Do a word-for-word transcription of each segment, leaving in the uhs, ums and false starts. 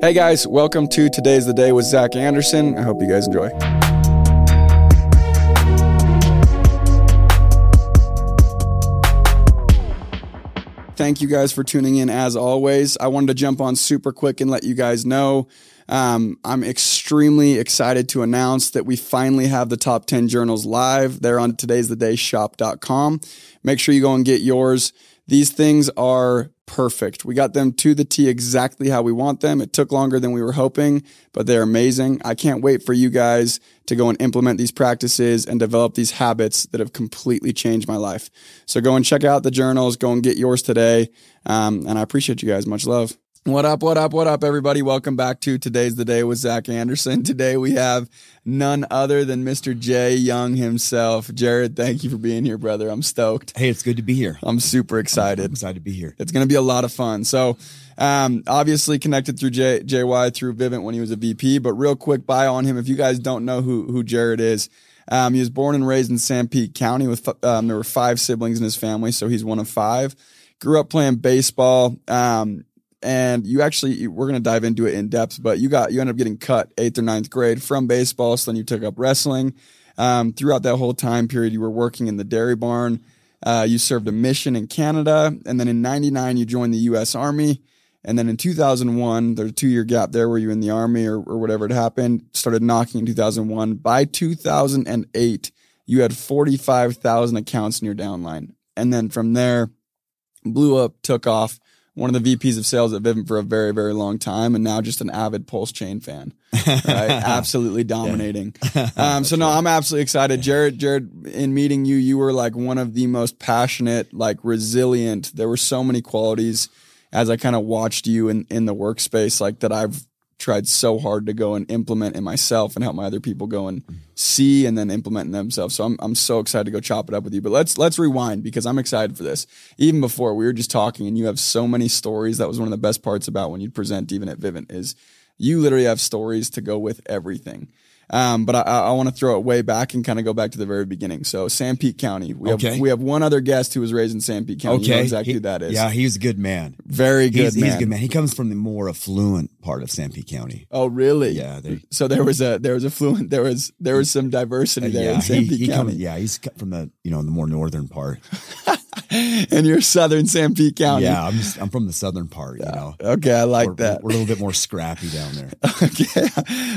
Hey guys, welcome to Today's the Day with Zack Anderson. I hope you guys enjoy. Thank you guys for tuning in as always. I wanted to jump on super quick and let you guys know um, I'm extremely excited to announce that we finally have the top ten journals live. They're on todays the day shop dot com. Make sure you go and get yours. These things are perfect. We got them to the T exactly how we want them. It took longer than we were hoping, but they're amazing. I can't wait for you guys to go and implement these practices and develop these habits that have completely changed my life. So go and check out the journals. Go and get yours today. Um, and I appreciate you guys. Much love. What up, what up, what up, everybody? Welcome back to Today's the Day with Zack Anderson. Today we have none other than Mister J. Young himself. Jared, thank you for being here, brother. I'm stoked. Hey, it's good to be here. I'm super excited. I'm excited to be here. It's going to be a lot of fun. So um, obviously connected through J- JY through Vivint when he was a V P, but real quick bio on him. If you guys don't know who, who Jared is, um, he was born and raised in Sanpete County. With um, there were five siblings in his family, so he's one of five. Grew up playing baseball. Um And you actually, we're going to dive into it in depth, but you got, you ended up getting cut eighth or ninth grade from baseball. So then you took up wrestling. Um, throughout that whole time period, you were working in the dairy barn. Uh, you served a mission in Canada. And then in ninety-nine, you joined the U S Army. And then in two thousand one, there's a two year gap there where you were in the Army or, or whatever had happened, started knocking in two thousand one. By two thousand eight, you had forty-five thousand accounts in your downline. And then from there, blew up, took off. One of the V Ps of sales at Vivint for a very, very long time, and now just an avid Pulse Chain fan, right? Absolutely dominating. Um, so no, I'm absolutely excited. Jared, Jared, in meeting you, you were like one of the most passionate, like resilient. There were so many qualities as I kind of watched you in, in the workspace, like that I've tried so hard to go and implement in myself and help my other people go and see and then implement in themselves. So I'm I'm so excited to go chop it up with you. But let's let's rewind because I'm excited for this. Even before we were just talking and you have so many stories. That was one of the best parts about when you present even at Vivint is you literally have stories to go with everything. Um, but I, I want to throw it way back and kind of go back to the very beginning. So Sanpete County, we okay. have we have one other guest who was raised in Sanpete County. Okay, you know exactly he, who that is. Yeah, he's a good man. Very good he's, man. He's a good man. He comes from the more affluent part of Sanpete County. Oh, really? Yeah. They, so there was a there was affluent there was there was some diversity uh, there yeah, in Sanpete he, he County. Comes, yeah, he's from the you know the more northern part. And you're Southern Sanpete County. Yeah, I'm just, I'm from the southern part, you know. Okay, I like we're, that. We're a little bit more scrappy down there. Okay,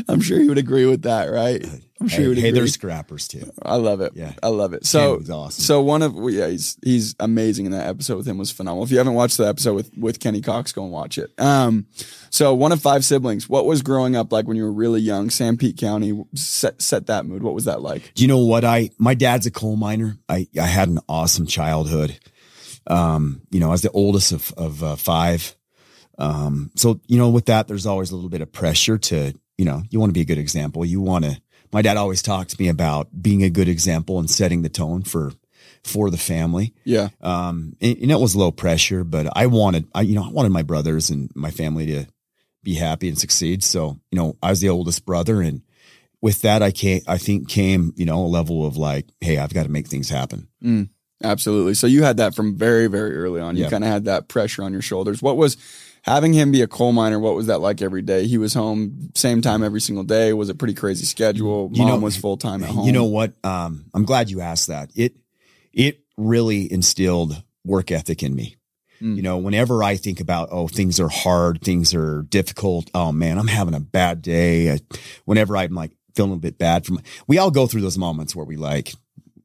I'm sure you would agree with that, right? I'm sure hey, you would hey, agree. Hey, they're scrappers too. I love it. Yeah, I love it. So, awesome. so one of well, yeah, he's he's amazing, in that episode with him was phenomenal. If you haven't watched the episode with with Kenny Cox, go and watch it. Um, so one of five siblings. What was growing up like when you were really young? Sanpete County set set that mood. What was that like? Do you know what I? My dad's a coal miner. I I had an awesome childhood. Um, you know, I was the oldest of, of, uh, five. Um, so, you know, with that, there's always a little bit of pressure to, you know, you want to be a good example. You want to, my dad always talked to me about being a good example and setting the tone for, for the family. Yeah. Um, and, and it was low pressure, but I wanted, I, you know, I wanted my brothers and my family to be happy and succeed. So, you know, I was the oldest brother. And with that, I can't, I think came, you know, a level of like, hey, I've got to make things happen. Mm. Absolutely. So you had that from very, very early on. You yeah. kind of had that pressure on your shoulders. What was having him be a coal miner? What was that like every day? He was home same time every single day. Was a pretty crazy schedule. Mom you know, was full time at home. You know what? Um, I'm glad you asked that. It, it really instilled work ethic in me. Mm. You know, whenever I think about, oh, things are hard, things are difficult. Oh man, I'm having a bad day. I, whenever I'm like feeling a bit bad from, we all go through those moments where we like,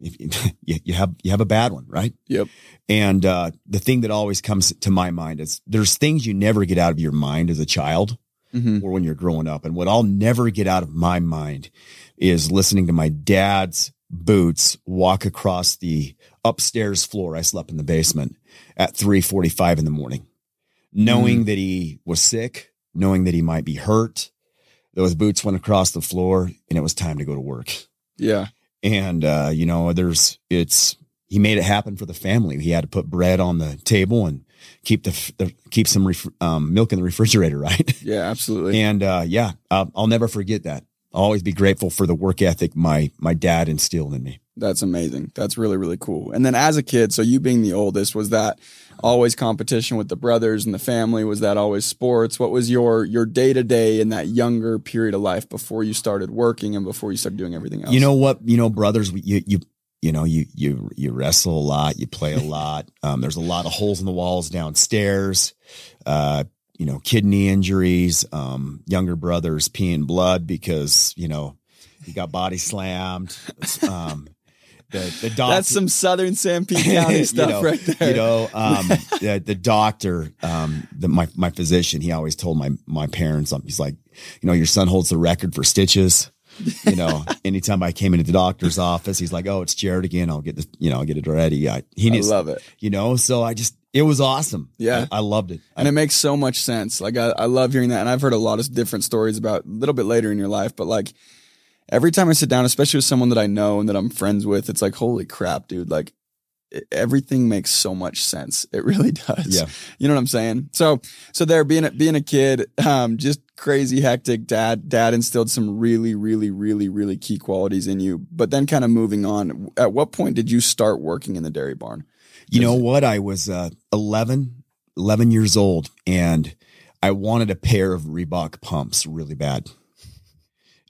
If you, you have, you have a bad one, right? Yep. And, uh, the thing that always comes to my mind is there's things you never get out of your mind as a child mm-hmm. or when you're growing up. And what I'll never get out of my mind is listening to my dad's boots walk across the upstairs floor. I slept in the basement at three forty-five in the morning, knowing mm-hmm. that he was sick, knowing that he might be hurt. Those boots went across the floor and it was time to go to work. Yeah. And, uh, you know, there's, it's, he made it happen for the family. He had to put bread on the table and keep the, the keep some ref, um, milk in the refrigerator. Right. Yeah, absolutely. And, uh, yeah, I'll, I'll never forget that. I'll always be grateful for the work ethic my, my dad instilled in me. That's amazing. That's really, really cool. And then as a kid, so you being the oldest, was that always competition with the brothers and the family? Was that always sports? What was your your day-to-day in that younger period of life before you started working and before you started doing everything else? You know what? You know, brothers, you you you know, you you you wrestle a lot, you play a lot. Um, there's a lot of holes in the walls downstairs. Uh, you know, kidney injuries, um, younger brothers peeing blood because, you know, you got body slammed. Um The, the doc- That's some Southern Sanpete County stuff you know, right there. You know, um, the, the doctor, um, the, my, my physician, he always told my, my parents, um, he's like, you know, your son holds the record for stitches. You know, anytime I came into the doctor's office, he's like, oh, it's Jared again. I'll get this, you know, I'll get it ready. I, he needs, I love it. You know, so I just, it was awesome. Yeah. I, I loved it. And I, it makes so much sense. Like, I, I love hearing that. And I've heard a lot of different stories about a little bit later in your life, but like, every time I sit down, especially with someone that I know and that I'm friends with, it's like, holy crap, dude. Like it, everything makes so much sense. It really does. Yeah. You know what I'm saying? So, so there being, a, being a kid, um, just crazy hectic dad, dad instilled some really, really, really, really key qualities in you, but then kind of moving on. At what point did you start working in the dairy barn? You know what? I was uh, eleven, eleven years old, and I wanted a pair of Reebok pumps really bad.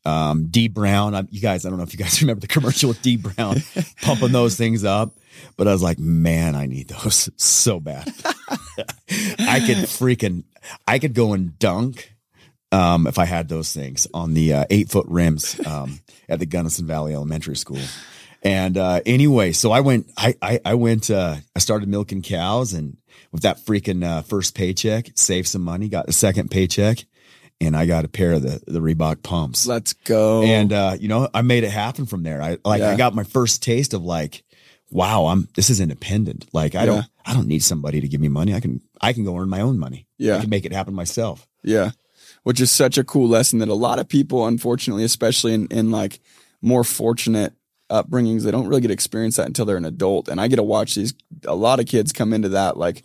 Um, D Brown, I, you guys, I don't know if you guys remember the commercial with D Brown pumping those things up, but I was like, man, I need those so bad. I could freaking, I could go and dunk. Um, if I had those things on the, uh, eight foot rims, um, at the Gunnison Valley Elementary School. And, uh, anyway, so I went, I, I, I went, uh, I started milking cows, and with that freaking, uh, first paycheck, saved some money, got a second paycheck. And I got a pair of the, the Reebok pumps. Let's go. And, uh, you know, I made it happen from there. I like, yeah. I got my first taste of like, wow, I'm, this is independent. Like, I yeah. don't, I don't need somebody to give me money. I can, I can go earn my own money. Yeah. I can make it happen myself. Yeah. Which is such a cool lesson that a lot of people, unfortunately, especially in, in like more fortunate upbringings, they don't really get to experience that until they're an adult. And I get to watch these, a lot of kids come into that, like,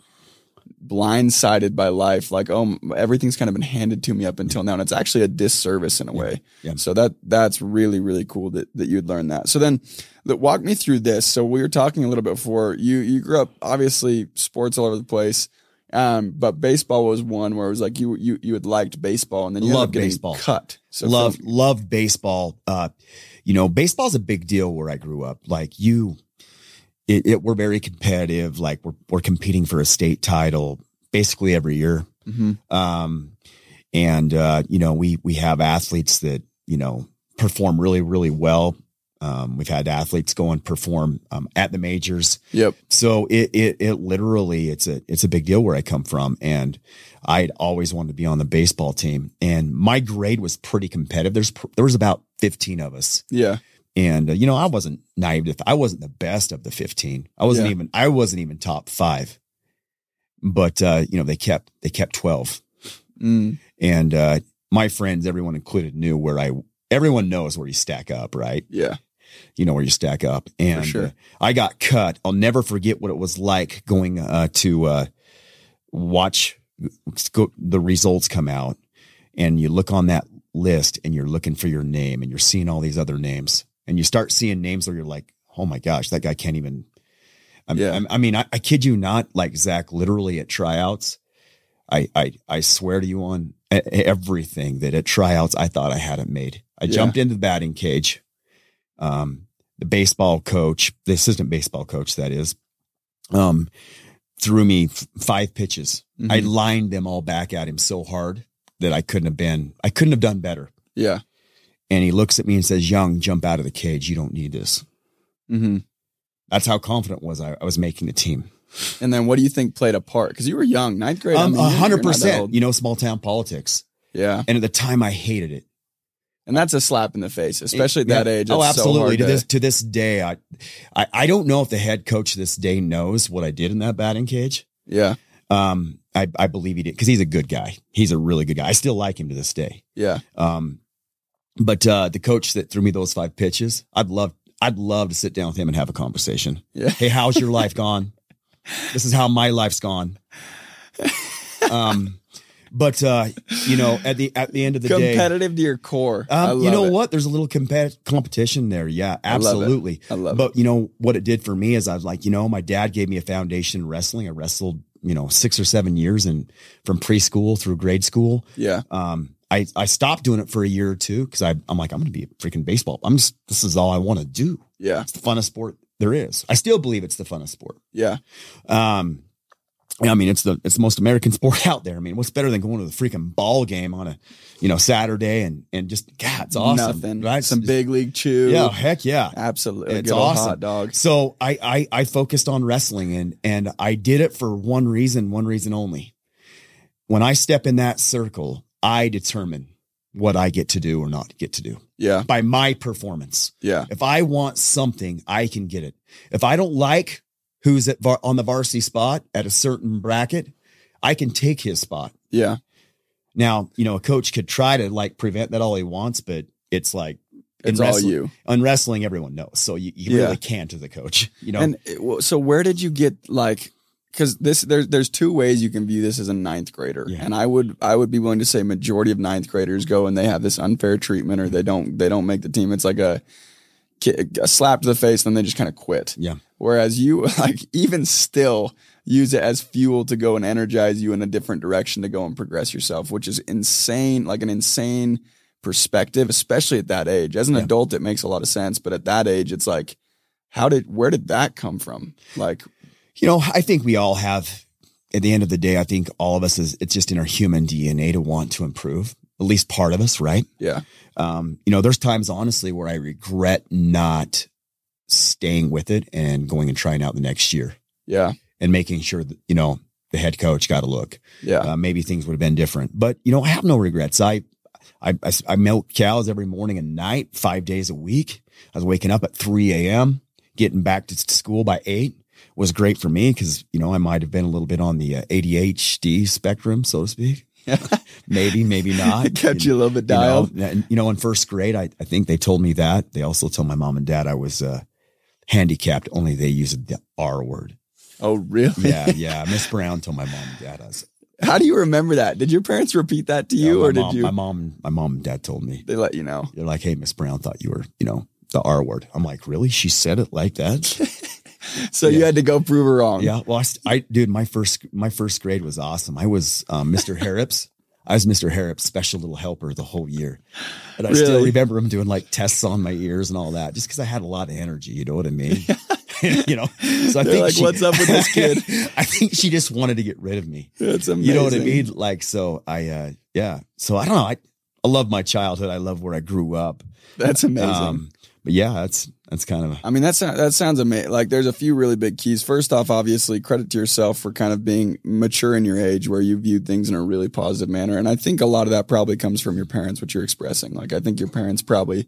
blindsided by life, like, oh, everything's kind of been handed to me up until now, and it's actually a disservice in a way. Yeah, yeah. So that that's really, really cool that, that you'd learn that. So then walk me through this. So we were talking a little bit before, you you grew up obviously sports all over the place, um but baseball was one where it was like you you you had liked baseball, and then you loved baseball cut so love from- loved baseball. Uh you know, baseball's a big deal where I grew up. Like, you It, it we're very competitive. Like, we're we're competing for a state title basically every year. Mm-hmm. Um, and, uh, you know, we, we have athletes that, you know, perform really, really well. Um, we've had athletes go and perform, um, at the majors. Yep. So it, it, it literally, it's a, it's a big deal where I come from, and I'd always wanted to be on the baseball team, and my grade was pretty competitive. There's, there was about fifteen of us. Yeah. And, uh, you know, I wasn't naive. If I wasn't the best of the fifteen, I wasn't yeah. even, I wasn't even top five, but, uh, you know, they kept, they kept twelve. Mm. And, uh, my friends, everyone included, knew where I, everyone knows where you stack up, right? Yeah. You know where you stack up. And sure. uh, I got cut. I'll never forget what it was like going, uh, to, uh, watch go, the results come out, and you look on that list and you're looking for your name, and you're seeing all these other names. And you start seeing names where you're like, oh my gosh, that guy can't even, I'm, yeah. I'm, I mean, I, I kid you not, like, Zach, literally at tryouts, I, I, I swear to you on everything that at tryouts, I thought I had it made. I yeah. jumped into the batting cage. Um, the baseball coach, the assistant baseball coach, that is, um, threw me f- five pitches. Mm-hmm. I lined them all back at him so hard that I couldn't have been, I couldn't have done better. Yeah. And he looks at me and says, Young, jump out of the cage. You don't need this. Mm-hmm. That's how confident was I, I was making the team. And then what do you think played a part? Because you were young, ninth grade. Um, I mean, one hundred percent. You know, small town politics. Yeah. And at the time, I hated it. And that's a slap in the face, especially it, at that yeah. age. It's oh, absolutely. So to, this, to this day, I, I I don't know if the head coach this day knows what I did in that batting cage. Yeah. Um, I, I believe he did, because he's a good guy. He's a really good guy. I still like him to this day. Yeah. Um. But uh, the coach that threw me those five pitches, I'd love, I'd love to sit down with him and have a conversation. Yeah. Hey, how's your life gone? This is how my life's gone. Um, But, uh, you know, at the at the end of the competitive day. Competitive to your core. Um, I love you know it. What? There's a little compet- competition there. Yeah, absolutely. I love it. I love but, it. You know, what it did for me is I was like, you know, my dad gave me a foundation in wrestling. I wrestled, you know, six or seven years and from preschool through grade school. Yeah. Um, I, I stopped doing it for a year or two because I'm like, I'm going to be a freaking baseball. I'm just, this is all I want to do. Yeah. It's the funnest sport there is. I still believe it's the funnest sport. Yeah. Um, I mean, it's the, it's the most American sport out there. I mean, what's better than going to the freaking ball game on a, you know, Saturday and, and just, God, it's awesome. Nothing. Right? Some just, big league chew. Yeah. Heck yeah. Absolutely. It's awesome. Hot dog. So I, I, I focused on wrestling and, and I did it for one reason, one reason only. When I step in that circle, I determine what I get to do or not get to do. Yeah. By my performance. Yeah. If I want something, I can get it. If I don't like who's at var- on the varsity spot at a certain bracket, I can take his spot. Yeah. Now, you know, a coach could try to like prevent that all he wants, but it's like, it's all you. On wrestling, everyone knows. So you, you yeah. really can't as a coach, you know? And it, so where did you get like, because this there's there's two ways you can view this as a ninth grader, yeah. and I would I would be willing to say majority of ninth graders go and they have this unfair treatment or they don't they don't make the team. It's like a, a slap to the face, and then they just kind of quit. Yeah. Whereas you like even still use it as fuel to go and energize you in a different direction to go and progress yourself, which is insane, like an insane perspective, especially at that age. As an yeah. adult, it makes a lot of sense, but at that age, it's like, how did where did that come from? Like. You know, I think we all have, at the end of the day, I think all of us is, it's just in our human D N A to want to improve, at least part of us, right? Yeah. Um, you know, there's times, honestly, where I regret not staying with it and going and trying out the next year. Yeah. And making sure that, you know, the head coach got a look. Yeah. Uh, maybe things would have been different, but you know, I have no regrets. I, I, I, I milk cows every morning and night, five days a week. I was waking up at three a.m., getting back to school by eight. Was great for me because, you know, I might have been a little bit on the uh, A D H D spectrum, so to speak. Yeah. maybe, maybe not. Kept you, you a little bit dialed. You know, and, you know, in first grade, I, I think they told me that. They also told my mom and dad I was uh, handicapped, only they used the R word. Oh, really? Yeah, yeah. Miss Brown told my mom and dad I was. How do you remember that? Did your parents repeat that to you, yeah, or mom, did you? My mom, my mom and dad told me. They let you know. They're like, hey, Miss Brown thought you were, you know, the R word. I'm like, really? She said it like that? So yeah. You had to go prove her wrong. Yeah. Well, I, I dude, my first, my first grade was awesome. I was um, Mister Harrop's. I was Mister Harrop's special little helper the whole year. And I really? still remember him doing like tests on my ears and all that, just because I had a lot of energy. You know what I mean? you know, so I They're think like, she, what's up with this kid? I think she just wanted to get rid of me. That's amazing. You know what I mean? Like, so I, uh, yeah. So I don't know. I, I love my childhood. I love where I grew up. That's amazing. Um, but yeah, that's, That's kind of, I mean, that's, that sounds amazing. Like there's a few really big keys. First off, obviously credit to yourself for kind of being mature in your age where you viewed things in a really positive manner. And I think a lot of that probably comes from your parents, what you're expressing. Like, I think your parents probably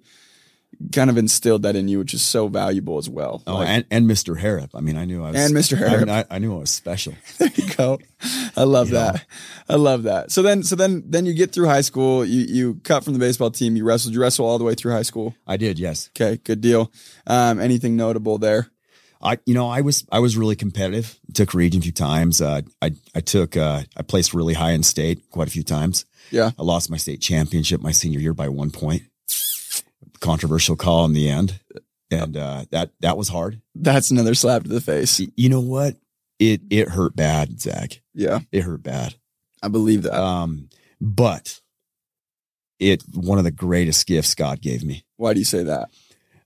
kind of instilled that in you, which is so valuable as well. Oh, like, and, and Mister Harrop. I mean, I knew I was, and Mister Harrop. I, I knew I was special. There you go. I love that. Know? I love that. So then, so then, then you get through high school, you, you cut from the baseball team, you wrestled, you wrestled all the way through high school. I did. Yes. Okay. Good deal. Um, anything notable there? I, you know, I was, I was really competitive, took region a few times. Uh, I, I took, uh, I placed really high in state quite a few times. Yeah. I lost my state championship my senior year by one point. Controversial call in the end. And uh, that, that was hard. That's another slap to the face. You know what? It, it hurt bad, Zach. Yeah. It hurt bad. I believe that. Um, but it, one of the greatest gifts God gave me. Why do you say that?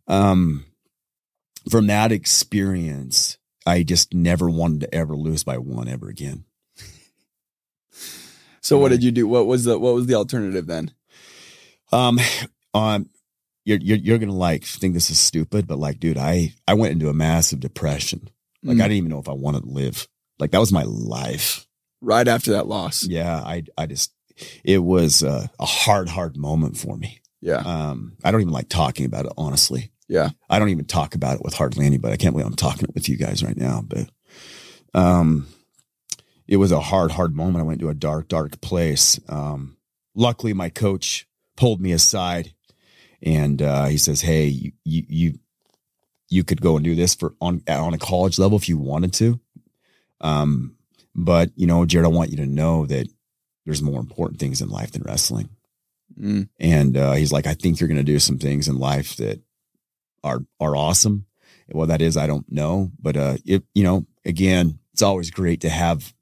Um, from that experience, I just never wanted to ever lose by one ever again. So what did you do? What was the, what was the alternative then? Um, on, um, You're, you're, you're going to like think this is stupid, but like, dude, I, I went into a massive depression. Like, mm. I didn't even know if I wanted to live. Like that was my life right after that loss. Yeah. I, I just, it was a, a hard, hard moment for me. Yeah. Um, I don't even like talking about it, honestly. Yeah. I don't even talk about it with hardly anybody. I can't believe I'm talking it with you guys right now, but, um, it was a hard, hard moment. I went to a dark, dark place. Um, luckily my coach pulled me aside. And, uh, he says, hey, you, you, you, you could go and do this for on, on a college level if you wanted to. Um, but you know, Jared, I want you to know that there's more important things in life than wrestling. Mm. And uh, he's like, I think you're going to do some things in life that are, are awesome. Well, that is, I don't know. But, uh, it, you know, again, it's always great to have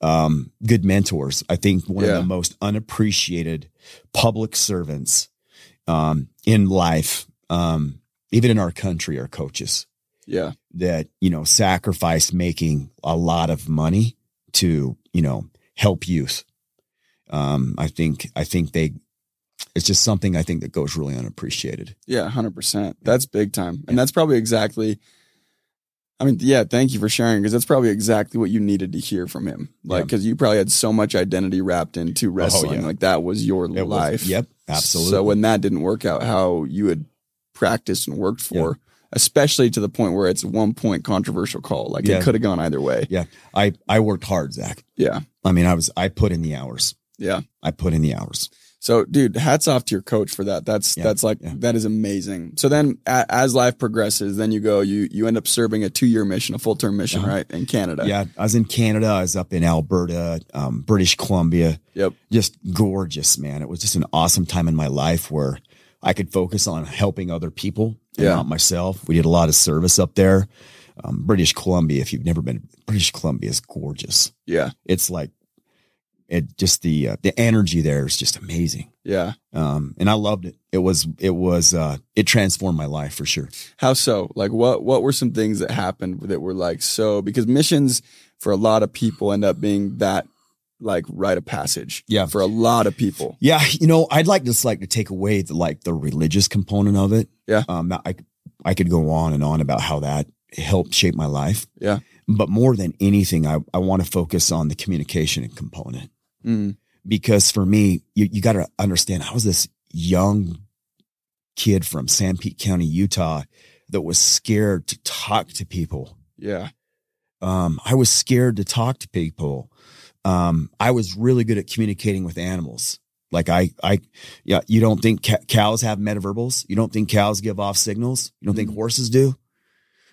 um, good mentors. I think one yeah. of the most unappreciated public servants um, in life, um, even in our country, are coaches. Yeah. That, you know, sacrifice making a lot of money to, you know, help youth. Um, I think, I think they, it's just something I think that goes really unappreciated. Yeah. A hundred percent. That's big time. And yeah. that's probably exactly, I mean, yeah, thank you for sharing. Cause that's probably exactly what you needed to hear from him. Like, yeah. cause you probably had so much identity wrapped into wrestling. Oh, yeah. Like that was your it life. Was, yep. Absolutely. So when that didn't work out how you had practiced and worked for, yeah. especially to the point where it's one point controversial call. Like yeah. it could have gone either way. Yeah. I, I worked hard, Zach. Yeah. I mean, I was, I put in the hours. Yeah. I put in the hours. So dude, hats off to your coach for that. That's, yeah, that's like, yeah. that is amazing. So then a, as life progresses, then you go, you, you end up serving a two year mission, a full term mission, uh-huh. right? In Canada. Yeah. I was in Canada. I was up in Alberta, um, British Columbia. Yep. Just gorgeous, man. It was just an awesome time in my life where I could focus on helping other people and yeah. not myself. We did a lot of service up there. Um, British Columbia, if you've never been, British Columbia is gorgeous. Yeah. It's like, it just the, uh, the energy there is just amazing. Yeah. Um, and I loved it. It was, it was, uh, it transformed my life for sure. How so? Like what, what were some things that happened that were like, so because missions for a lot of people end up being that like rite of passage. Yeah. For a lot of people. Yeah. You know, I'd like just like to take away the, like the religious component of it. Yeah. Um, I, I could go on and on about how that helped shape my life. Yeah. But more than anything, I, I want to focus on the communication component. Mm. Because for me, you, you got to understand, I was this young kid from Sanpete County, Utah, that was scared to talk to people. Yeah. Um, I was scared to talk to people. Um, I was really good at communicating with animals. Like I, I, yeah, you don't think ca- cows have metaverbals? You don't think cows give off signals? You don't mm-hmm. think horses do?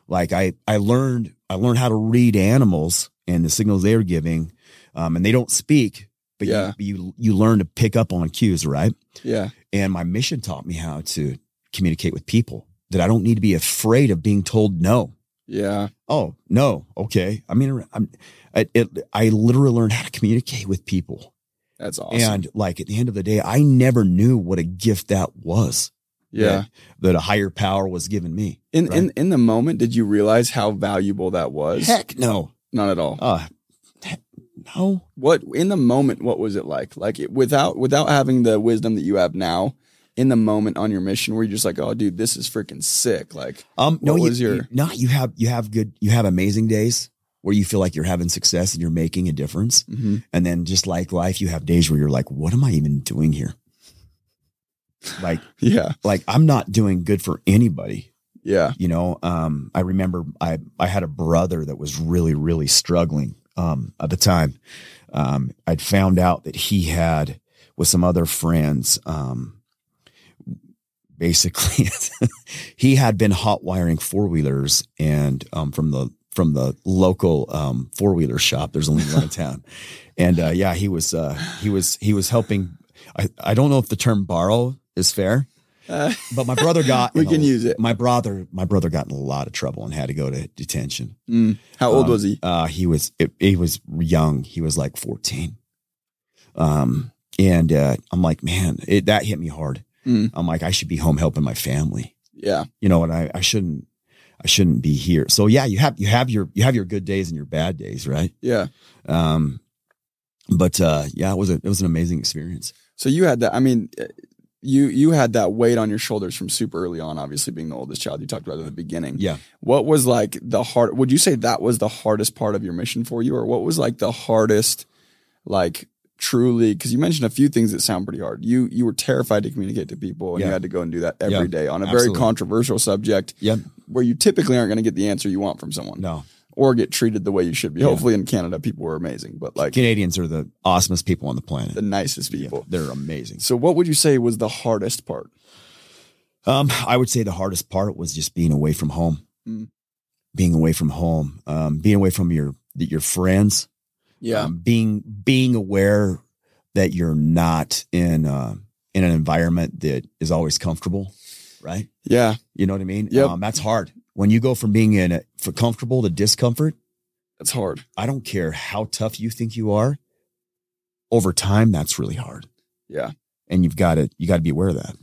Like I, I learned, I learned how to read animals and the signals they were giving. Um, and they don't speak, but yeah. you, you, you learn to pick up on cues, right? Yeah. And my mission taught me how to communicate with people, that I don't need to be afraid of being told no. Yeah. Oh, no. Okay. I mean, I'm, I, it, I literally learned how to communicate with people. That's awesome. And like at the end of the day, I never knew what a gift that was. Yeah. That, that a higher power was giving me. In, right? in, in the moment, did you realize how valuable that was? Heck no. Not at all. Uh, No. What in the moment, what was it like? Like it, without, without having the wisdom that you have now in the moment on your mission, where you're just like, oh dude, this is freaking sick. Like, um, no, what was you, your, you, no, you have, you have good, you have amazing days where you feel like you're having success and you're making a difference. Mm-hmm. And then just like life, you have days where you're like, what am I even doing here? Like, yeah, like I'm not doing good for anybody. Yeah. You know, um, I remember I, I had a brother that was really, really struggling. Um, at the time, um, I'd found out that he had with some other friends, um, basically he had been hot wiring four wheelers and, um, from the, from the local, um, four wheeler shop, there's only one in town. And, uh, yeah, he was, uh, he was, he was helping. I, I don't know if the term borrow is fair, uh, but my brother got, we can a, use it. My brother, my brother got in a lot of trouble and had to go to detention. Mm. How old um, was he? Uh, he was, it, he was young. He was like fourteen. Um, and, uh, I'm like, man, it, that hit me hard. Mm. I'm like, I should be home helping my family. Yeah. You know, and I, I shouldn't, I shouldn't be here. So yeah, you have, you have your, you have your good days and your bad days. Right. Yeah. Um, but, uh, yeah, it was a, it was an amazing experience. So you had that, I mean, You you had that weight on your shoulders from super early on, obviously being the oldest child. You talked about it at the beginning. Yeah. What was like the hard, would you say that was the hardest part of your mission for you? Or what was like the hardest, like truly, because you mentioned a few things that sound pretty hard. You you were terrified to communicate to people and yeah. you had to go and do that every yeah. day on a Absolutely. very controversial subject yeah. where you typically aren't going to get the answer you want from someone. No. Or get treated the way you should be. Yeah. Hopefully in Canada, people were amazing, but like Canadians are the awesomest people on the planet. The nicest people. Yeah, they're amazing. So what would you say was the hardest part? Um, I would say the hardest part was just being away from home, mm. being away from home, um, being away from your, your friends. Yeah. Um, being, being aware that you're not in uh, in an environment that is always comfortable, right? Yeah. You know what I mean? Yeah. Um, that's hard. When you go from being in a, for comfortable to discomfort, that's hard. I don't care how tough you think you are. Over time, that's really hard. Yeah. And you've got to, you got to be aware of that.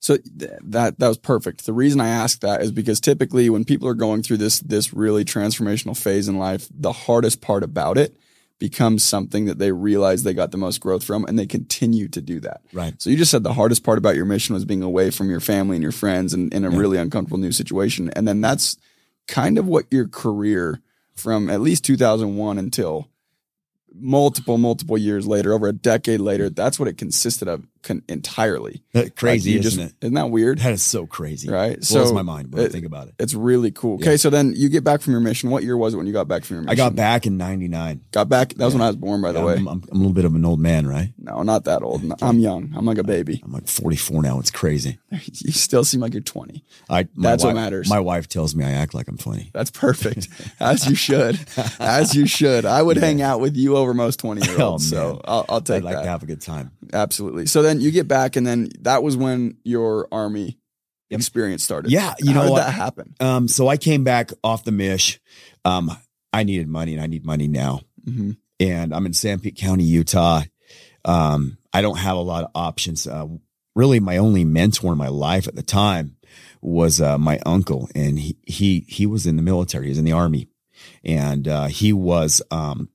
So th- that, that was perfect. The reason I asked that is because typically when people are going through this, this really transformational phase in life, the hardest part about it becomes something that they realize they got the most growth from, and they continue to do that. Right. So you just said the hardest part about your mission was being away from your family and your friends and in a yeah. really uncomfortable new situation. And then that's kind of what your career from at least two thousand one until multiple, multiple years later, over a decade later, that's what it consisted of con- entirely. That crazy, like just, isn't it? Isn't that weird? That is so crazy. Right? It blows so, my mind when it, I think about it. It's really cool. Yeah. Okay, so then you get back from your mission. What year was it when you got back from your mission? I got back in ninety-nine. Got back? That was yeah. when I was born, by yeah, the way. I'm, I'm, I'm a little bit of an old man, right? No, not that old. No, I'm young. I'm like a baby. I'm like forty-four now. It's crazy. You still seem like you're twenty. I, that's wife, what matters. My wife tells me I act like I'm twenty. That's perfect. As you should. As you should. I would yeah. hang out with you over most twenty-year-olds, oh, so I'll, I'll take I'd like that. To have a good time. Absolutely. So then you get back, and then that was when your Army yep. experience started. Yeah, you How know did that I, happen? Um, so I came back off the mish. Um, I needed money, and I need money now. Mm-hmm. And I'm in Sanpete County, Utah. Um, I don't have a lot of options. Uh, really, my only mentor in my life at the time was uh, my uncle, and he he he was in the military. He was in the Army, and uh, he was. Um,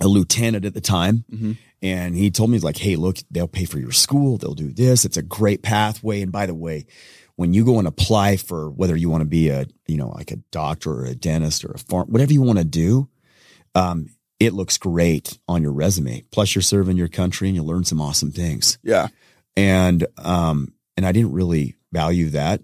a lieutenant at the time. Mm-hmm. And he told me, he's like, hey, look, they'll pay for your school. They'll do this. It's a great pathway. And by the way, when you go and apply for whether you want to be a, you know, like a doctor or a dentist or a farm, whatever you want to do, um, it looks great on your resume. Plus you're serving your country and you learn some awesome things. Yeah. And, um, and I didn't really value that.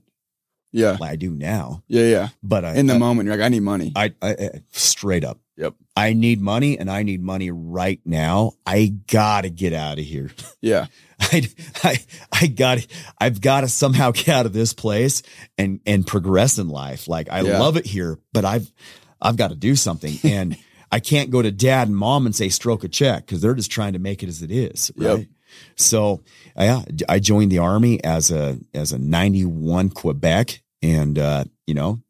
Yeah. Like I do now. Yeah. Yeah. But I, in the I, moment, you're like, I need money. I, I, I straight up. Yep. I need money, and I need money right now. I got to get out of here. Yeah. I, I, I got, I've got to somehow get out of this place and, and progress in life. Like I yeah. love it here, but I've, I've got to do something, and I can't go to dad and mom and say, stroke a check. 'Cause they're just trying to make it as it is. Right. Yep. So yeah, I joined the Army as a, as a ninety-one Quebec, and, uh, you know,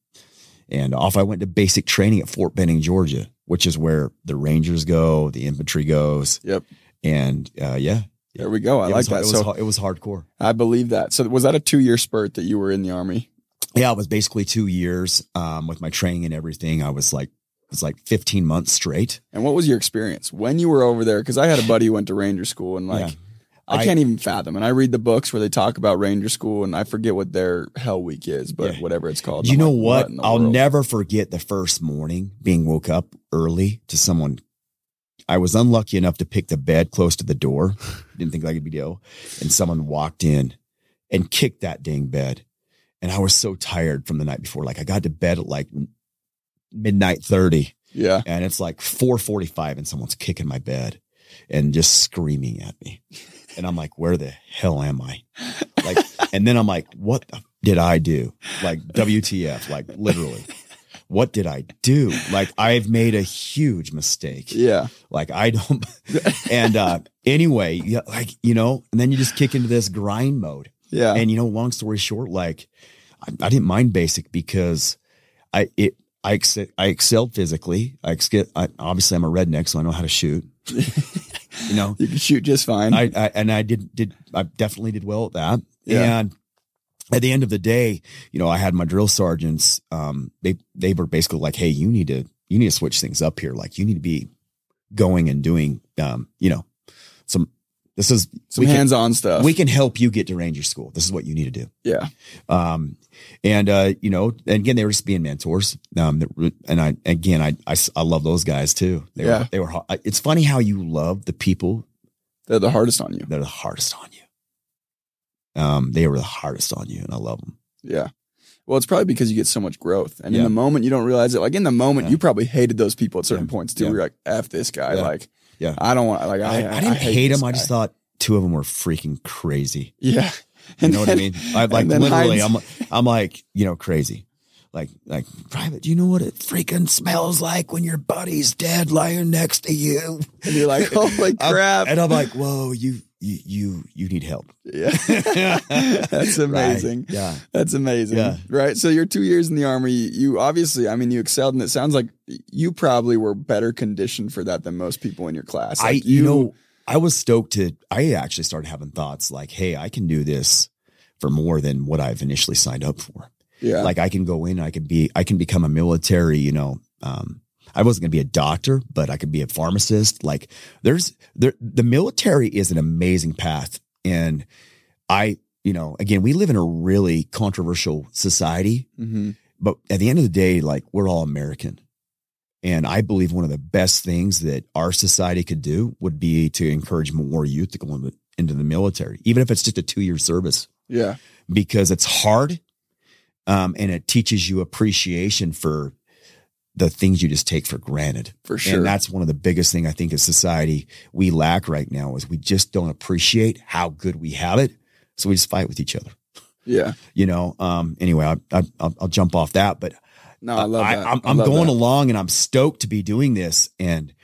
and off I went to basic training at Fort Benning, Georgia, which is where the Rangers go, the infantry goes. Yep. And uh, yeah, there we go. I like that. It was, so it was hardcore. I believe that. So was that a two year spurt that you were in the Army? Yeah, it was basically two years um, with my training and everything. I was like, it was like fifteen months straight. And what was your experience when you were over there? 'Cause I had a buddy who went to Ranger School, and like, yeah. I, I can't even fathom. And I read the books where they talk about Ranger School, and I forget what their hell week is, but yeah. whatever it's called. You know like, what? what I'll world? never forget the first morning being woke up early to someone. I was unlucky enough to pick the bed close to the door. Didn't think I could be ill. And someone walked in and kicked that dang bed. And I was so tired from the night before. Like I got to bed at like midnight thirty. Yeah. And it's like four forty-five and someone's kicking my bed and just screaming at me. And I'm like, where the hell am I? Like, and then I'm like, what the f- did I do? Like W T F, like literally, what did I do? Like I've made a huge mistake. Yeah. Like I don't. And uh, anyway, yeah, like, you know, and then you just kick into this grind mode. Yeah. And you know, long story short, like I, I didn't mind basic because I, it, I, ex- I excelled physically. I, ex- I obviously I'm a redneck, so I know how to shoot. You know, you can shoot just fine. I, I and I did did I definitely did well at that. Yeah. And at the end of the day, you know, I had my drill sergeants. Um, they they were basically like, "Hey, you need to you need to switch things up here. Like, you need to be going and doing, um, you know, some this is some hands on stuff. We can help you get to Ranger School. This is what you need to do." Yeah. Um, and uh, you know, and again, they were just being mentors. Um, and I, again, I, I, I love those guys too. They yeah. were, they were, it's funny how you love the people. They're the hardest on you. They're the hardest on you. Um, they were the hardest on you, and I love them. Yeah. Well, it's probably because you get so much growth, and yeah. in the moment you don't realize it. Like in the moment, yeah. you probably hated those people at certain yeah. points too. Yeah. You're like, F this guy. Yeah. Like, yeah, I don't want, like, I, I, I didn't I hate, hate him. Guy. I just thought two of them were freaking crazy. Yeah. You know then, what I mean? I like literally, Heinz. I'm, I'm like, you know, crazy. like, like private, do you know what it freaking smells like when your buddy's dead lying next to you? And you're like, oh my crap. I'm, and I'm like, whoa, you, you, you, you need help. Yeah. That's amazing. Right. Yeah. That's amazing. Yeah. Right. So you're two years in the Army. You obviously, I mean, you excelled, and it sounds like you probably were better conditioned for that than most people in your class. Like I, you, you know, I was stoked to, I actually started having thoughts like, hey, I can do this for more than what I've initially signed up for. Yeah. Like I can go in, I can be, I can become a military, you know, um, I wasn't going to be a doctor, but I could be a pharmacist. Like there's there, the military is an amazing path. And I, you know, again, we live in a really controversial society, mm-hmm. but at the end of the day, like we're all American. And I believe one of the best things that our society could do would be to encourage more youth to go in the, into the military, even if it's just a two year service. Yeah. Because it's hard. Um, and it teaches you appreciation for the things you just take for granted. For sure. And that's one of the biggest thing I think as society we lack right now is we just don't appreciate how good we have it. So we just fight with each other. Yeah. You know, um, anyway, I, I, I'll, I'll jump off that, but no, I love I, that. I, I'm, I love I'm going that. along and I'm stoked to be doing this. And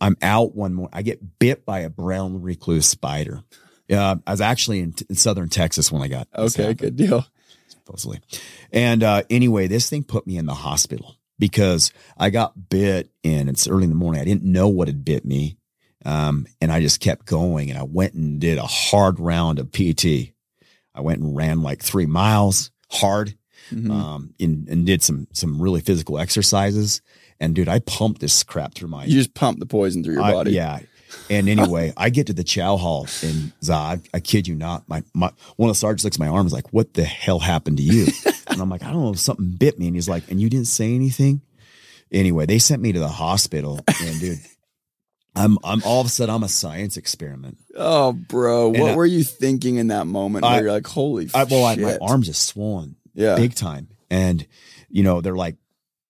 I'm out one morning. I get bit by a brown recluse spider. Uh, I was actually in, in Southern Texas when I got. Okay. Good deal. And uh, anyway, this thing put me in the hospital because I got bit and it's early in the morning. I didn't know what had bit me. Um, and I just kept going and I went and did a hard round of P T. I went and ran like three miles hard mm-hmm. um, and, and did some, some really physical exercises. And dude, I pumped this crap through my, you just pumped the poison through your I, body. Yeah. And anyway, I get to the chow hall and Zod, I kid you not, my, my, one of the sergeants looks at my arm and is like, what the hell happened to you? And I'm like, I don't know, something bit me. And he's like, and you didn't say anything? Anyway, they sent me to the hospital and dude, I'm, I'm all of a sudden I'm a science experiment. Oh bro. What I, were you thinking in that moment? I, where you're like, holy I, well, shit. I, my arms just swollen yeah. big time. And you know, they're like,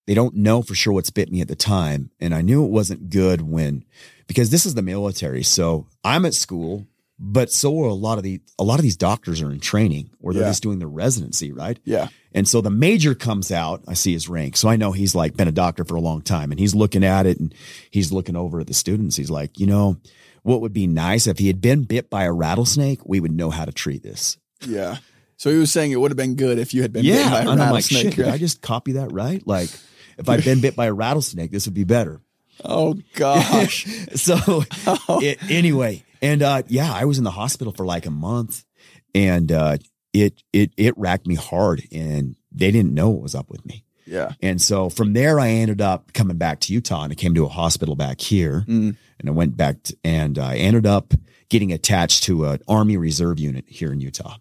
they don't know for sure what's bit me at the time. And I knew it wasn't good when, because this is the military. So I'm at school, but so are a lot of the, a lot of these doctors are in training or they're yeah. just doing their residency. Right. Yeah. And so the major comes out, I see his rank. So I know he's like been a doctor for a long time and he's looking at it and he's looking over at the students. He's like, you know, what would be nice if he had been bit by a rattlesnake, we would know how to treat this. Yeah. So he was saying it would have been good if you had been yeah. bit by a and rattlesnake. I'm like, shit, right? I just copy that. Right. Like, if I'd been bit by a rattlesnake, this would be better. Oh gosh. so oh. It, anyway, and uh, yeah, I was in the hospital for like a month and uh, it, it, it racked me hard and they didn't know what was up with me. Yeah. And so from there I ended up coming back to Utah and I came to a hospital back here mm. and I went back to, and I ended up getting attached to an Army Reserve unit here in Utah.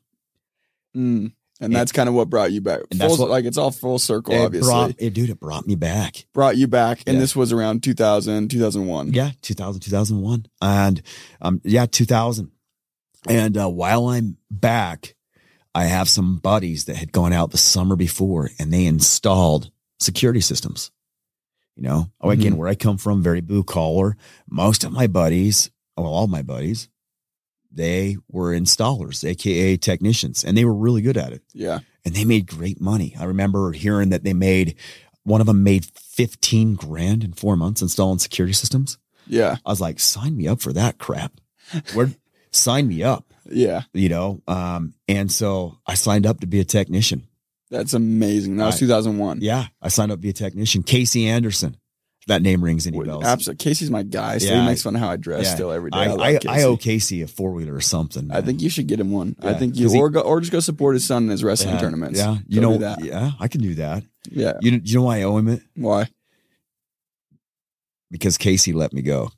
Mm. And, and that's kind of what brought you back. Full, what, like it's all full circle, it obviously. Brought, it, dude, it brought me back. Brought you back. And yeah. This was around two thousand, two thousand one. Yeah, two thousand, two thousand one. And um, yeah, two thousand. And uh, while I'm back, I have some buddies that had gone out the summer before and they installed security systems. You know, oh, again, mm-hmm. where I come from, very blue collar. Most of my buddies, well, all my buddies, they were installers, A K A technicians, and they were really good at it. Yeah. And they made great money. I remember hearing that they made, one of them made fifteen grand in four months installing security systems. Yeah. I was like, sign me up for that crap. Where, sign me up. Yeah. You know? Um, and so I signed up to be a technician. That's amazing. That was I, two thousand one. Yeah. I signed up to be a technician. Casey Anderson. That name rings any bells. Absolutely. Casey's my guy. So yeah, he makes fun of how I dress yeah, still every day. I, I, like Casey. I owe Casey a four wheeler or something, man. I think you should get him one. Yeah, I think you, he, or go, or just go support his son in his wrestling yeah, tournaments. Yeah. You go know, that. Yeah, I can do that. Yeah. You, you know why I owe him it? Why? Because Casey let me go.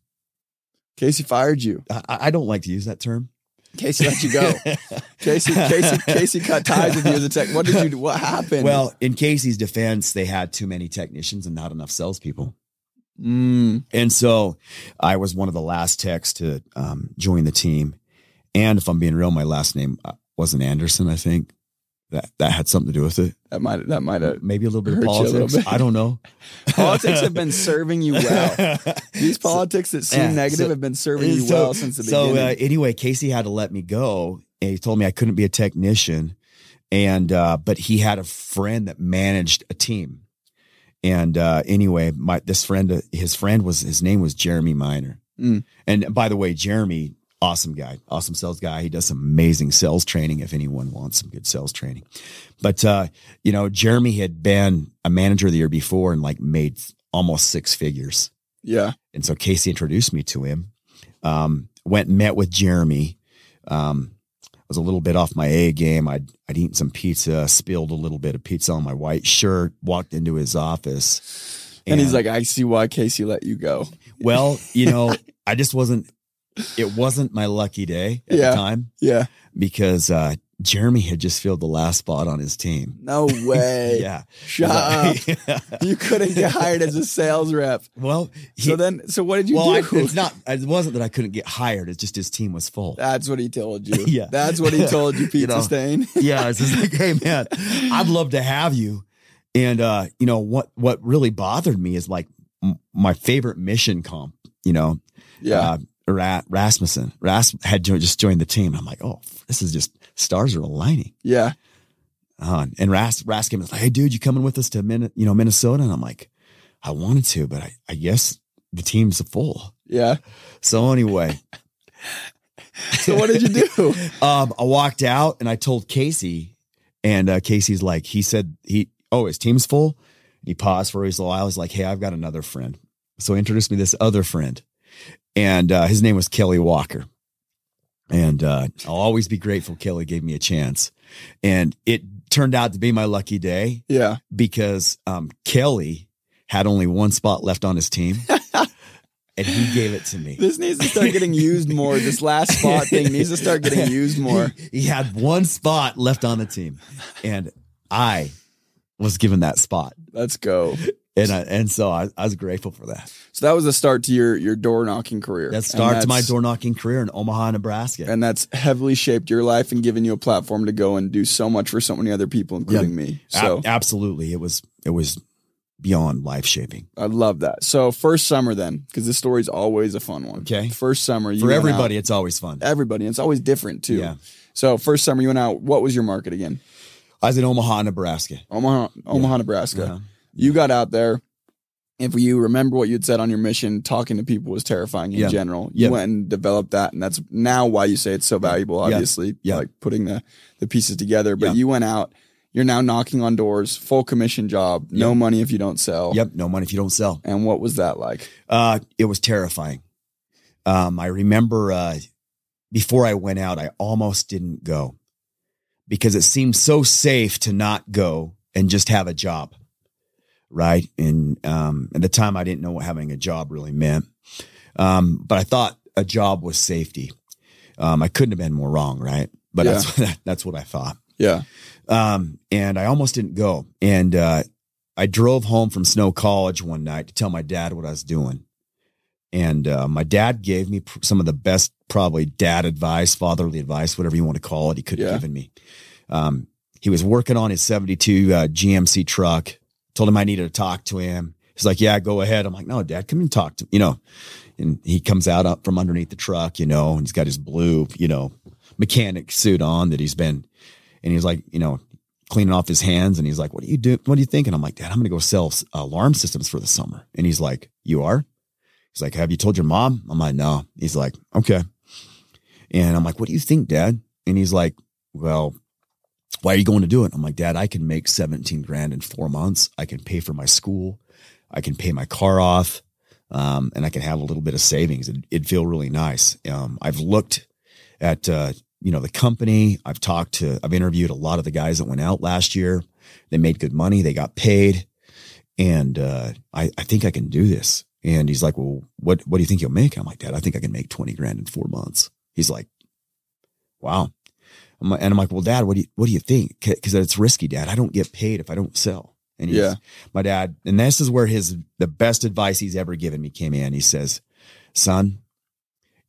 Casey fired you. I, I don't like to use that term. Casey let you go. Casey, Casey, Casey cut ties with you as a tech. What did you do? What happened? Well, in Casey's defense, they had too many technicians and not enough salespeople. Mm. And so I was one of the last techs to um, join the team. And if I'm being real, my last name wasn't Anderson. I think that, that had something to do with it. That might, that might have maybe a little bit of politics. Bit. I don't know. Politics have been serving you well. These politics that seem yeah, negative so, have been serving you so, well since the beginning. So uh, anyway, Casey had to let me go and he told me I couldn't be a technician And, uh, but he had a friend that managed a team. And, uh, anyway, my, this friend, his friend was, his name was Jeremy Miner. Mm. And by the way, Jeremy, awesome guy, awesome sales guy. He does some amazing sales training if anyone wants some good sales training. But, uh, you know, Jeremy had been a manager the year before and like made almost six figures. Yeah. And so Casey introduced me to him, um, went and met with Jeremy. Um, was a little bit off my A game. I'd, I'd eaten some pizza, spilled a little bit of pizza on my white shirt, walked into his office. And, and he's like, I see why Casey let you go. Well, you know, I just wasn't, it wasn't my lucky day at yeah. the time. Yeah. Because, uh, Jeremy had just filled the last spot on his team. No way. yeah. Shut up. yeah. You couldn't get hired as a sales rep. Well, he, so then, so what did you well, do? I, it's not, it wasn't that I couldn't get hired. It's just his team was full. That's what he told you. yeah. That's what he told you, Pizza you know, Stain. yeah. It's just like, hey man, I'd love to have you. And, uh, you know, what, what really bothered me is like m- my favorite mission comp, you know, yeah. Uh, Ra- Rasmussen Ras- had jo- just joined the team. I'm like, oh, this is just stars are aligning. Yeah. Uh, and Ras Ras came and was like, hey dude, you coming with us to Min- you know, Minnesota? And I'm like, I wanted to, but I, I guess the team's full. Yeah. So anyway, so what did you do? um, I walked out and I told Casey, and uh, Casey's like, he said he, oh, his team's full. He paused for a while. He's like, hey, I've got another friend. So he introduced me to this other friend. And, uh, his name was Kelly Walker, and, uh, I'll always be grateful. Kelly gave me a chance, and it turned out to be my lucky day. Yeah. Because, um, Kelly had only one spot left on his team and he gave it to me. This needs to start getting used more. This last spot thing needs to start getting used more. He, he had one spot left on the team, and I was given that spot. Let's go. And I, and so I, I was grateful for that. So that was the start to your, your door knocking career. That starts my door knocking career in Omaha, Nebraska. And that's heavily shaped your life and given you a platform to go and do so much for so many other people, including yeah, me. So a- absolutely. It was, it was beyond life shaping. I love that. So first summer then, because this story is always a fun one. Okay. First summer. You for everybody, out, it's always fun. Everybody. It's always different too. Yeah. So first summer you went out, what was your market again? I was in Omaha, Nebraska. Omaha, Omaha, yeah. Nebraska. Uh-huh. You got out there. If you remember what you'd said on your mission, talking to people was terrifying in yeah. general. You yeah. went and developed that. And that's now why you say it's so valuable, obviously, yeah. Yeah. like putting the, the pieces together. But yeah. you went out, you're now knocking on doors, full commission job, no yep. money if you don't sell. Yep. No money if you don't sell. And what was that like? Uh, it was terrifying. Um, I remember uh, before I went out, I almost didn't go because it seemed so safe to not go and just have a job. Right. And, um, at the time I didn't know what having a job really meant. Um, but I thought a job was safety. Um, I couldn't have been more wrong. Right. But yeah. that's, what, that's what I thought. Yeah. Um, and I almost didn't go. And, uh, I drove home from Snow College one night to tell my dad what I was doing. And, uh, my dad gave me pr- some of the best, probably dad advice, fatherly advice, whatever you want to call it. He could have yeah. given me, um, he was working on his seventy-two uh, G M C truck. Told him I needed to talk to him. He's like, yeah, go ahead. I'm like, no, dad, come and talk to me, you know, and he comes out up from underneath the truck, you know, and he's got his blue, you know, mechanic suit on that he's been, and he's like, you know, cleaning off his hands. And he's like, what do you do? What do you think? And I'm like, dad, I'm going to go sell alarm systems for the summer. And he's like, you are? He's like, have you told your mom? I'm like, no. He's like, okay. And I'm like, what do you think, dad? And he's like, well, why are you going to do it? I'm like, dad, I can make seventeen grand in four months. I can pay for my school. I can pay my car off. Um, and I can have a little bit of savings. It'd, it'd feel really nice. Um, I've looked at, uh, you know, the company. I've talked to, I've interviewed a lot of the guys that went out last year. They made good money. They got paid. And, uh, I, I think I can do this. And he's like, well, what, what do you think you'll make? I'm like, dad, I think I can make twenty grand in four months. He's like, wow. And I'm like, well, dad, what do you, what do you think? Cause it's risky, dad. I don't get paid if I don't sell. And he's, yeah. my dad, and this is where his, the best advice he's ever given me came in. He says, son,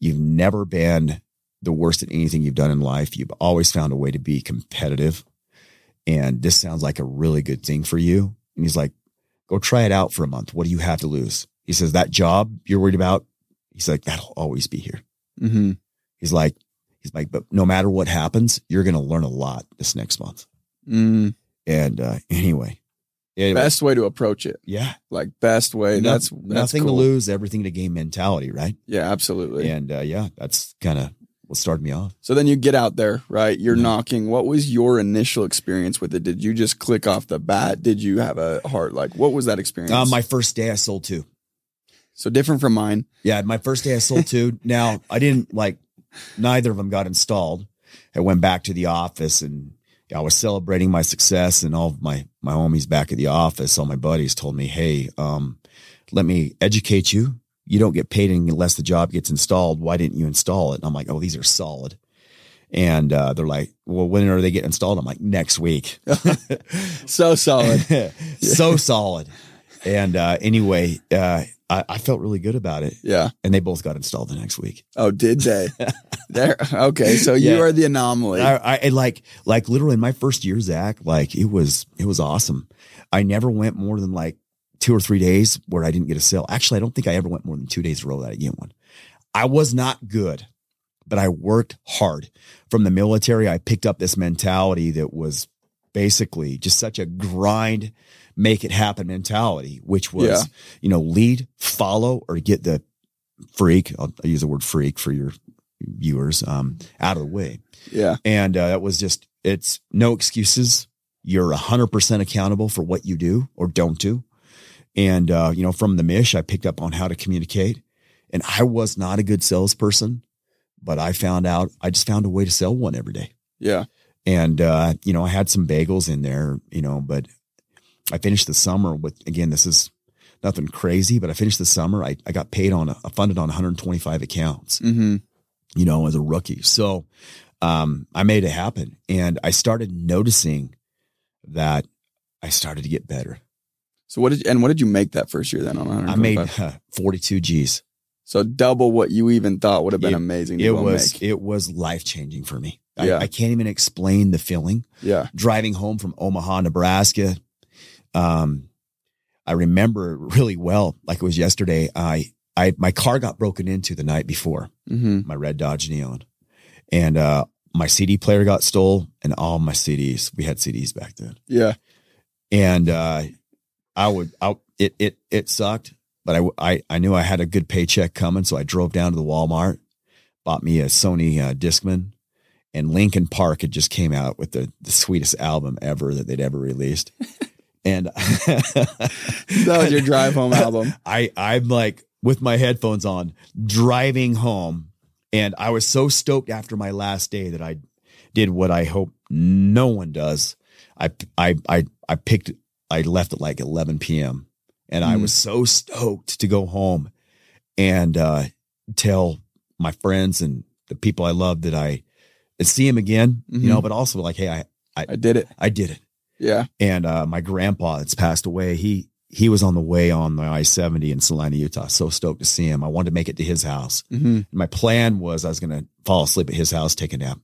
you've never been the worst at anything you've done in life. You've always found a way to be competitive. And this sounds like a really good thing for you. And he's like, go try it out for a month. What do you have to lose? He says, that job you're worried about. He's like, that'll always be here. Mm-hmm. He's like, He's like, but no matter what happens, you're going to learn a lot this next month. Mm. And uh, anyway, anyway, best way to approach it. Yeah. Like best way. No, that's, that's nothing cool. to lose, everything to gain mentality. Right. Yeah, absolutely. And uh, yeah, that's kind of what started me off. So then you get out there, right? You're yeah. knocking. What was your initial experience with it? Did you just click off the bat? Did you have a heart? Like what was that experience? Uh, my first day I sold two. So different from mine. Yeah. My first day I sold two. Now I didn't like, neither of them got installed. I went back to the office and I was celebrating my success, and all of my, my homies back at the office, all my buddies told me, hey, um, let me educate you. You don't get paid unless the job gets installed. Why didn't you install it? And I'm like, oh, these are solid. And uh, they're like, well, when are they getting installed? I'm like, next week. So solid. So solid. And uh, anyway, uh, I, I felt really good about it. Yeah. And they both got installed the next week. Oh, did they? There. Okay. So yeah. you are the anomaly. I, I like, like literally in my first year, Zach, like it was, it was awesome. I never went more than like two or three days where I didn't get a sale. Actually, I don't think I ever went more than two days in a row that I didn't get one. I was not good, but I worked hard. From the military, I picked up this mentality that was basically just such a grind, make it happen mentality, which was, yeah. you know, lead, follow, or get the freak. I'll, I'll use the word freak for your viewers, um, out of the way. Yeah. And, uh, that was just, it's no excuses. You're a hundred percent accountable for what you do or don't do. And, uh, you know, from the Mish, I picked up on how to communicate, and I was not a good salesperson, but I found out, I just found a way to sell one every day. Yeah. And, uh, you know, I had some bagels in there, you know, but I finished the summer with, again, this is nothing crazy, but I finished the summer. I, I got paid on, a, funded on one hundred twenty-five accounts, mm-hmm. you know, as a rookie. So um, I made it happen, and I started noticing that I started to get better. So what did, and what did you make that first year then on one hundred twenty-five? I made uh, forty-two G's. So double what you even thought would have been it, amazing. To it was, make. It was life-changing for me. Yeah. I, I can't even explain the feeling. Yeah. Driving home from Omaha, Nebraska. Um, I remember really well, like it was yesterday. I, I, my car got broken into the night before, mm-hmm. my red Dodge Neon, and, uh, my C D player got stole, and all my C Ds, we had C Ds back then. Yeah. And, uh, I would, I, it, it, it sucked, but I, I, I knew I had a good paycheck coming. So I drove down to the Walmart, bought me a Sony uh, Discman, and Linkin Park had just came out with the, the sweetest album ever that they'd ever released. And that was your drive home album. I, I'm like with my headphones on driving home. And I was so stoked after my last day that I did what I hope no one does. I, I, I, I picked, I left at like eleven P M and mm. I was so stoked to go home and, uh, tell my friends and the people I love that I see them again, mm-hmm. you know, but also like, hey, I, I, I did it. I did it. Yeah. And, uh, my grandpa that's passed away, he, he was on the way on the I seventy in Salina, Utah. So stoked to see him. I wanted to make it to his house. Mm-hmm. My plan was I was going to fall asleep at his house, take a nap.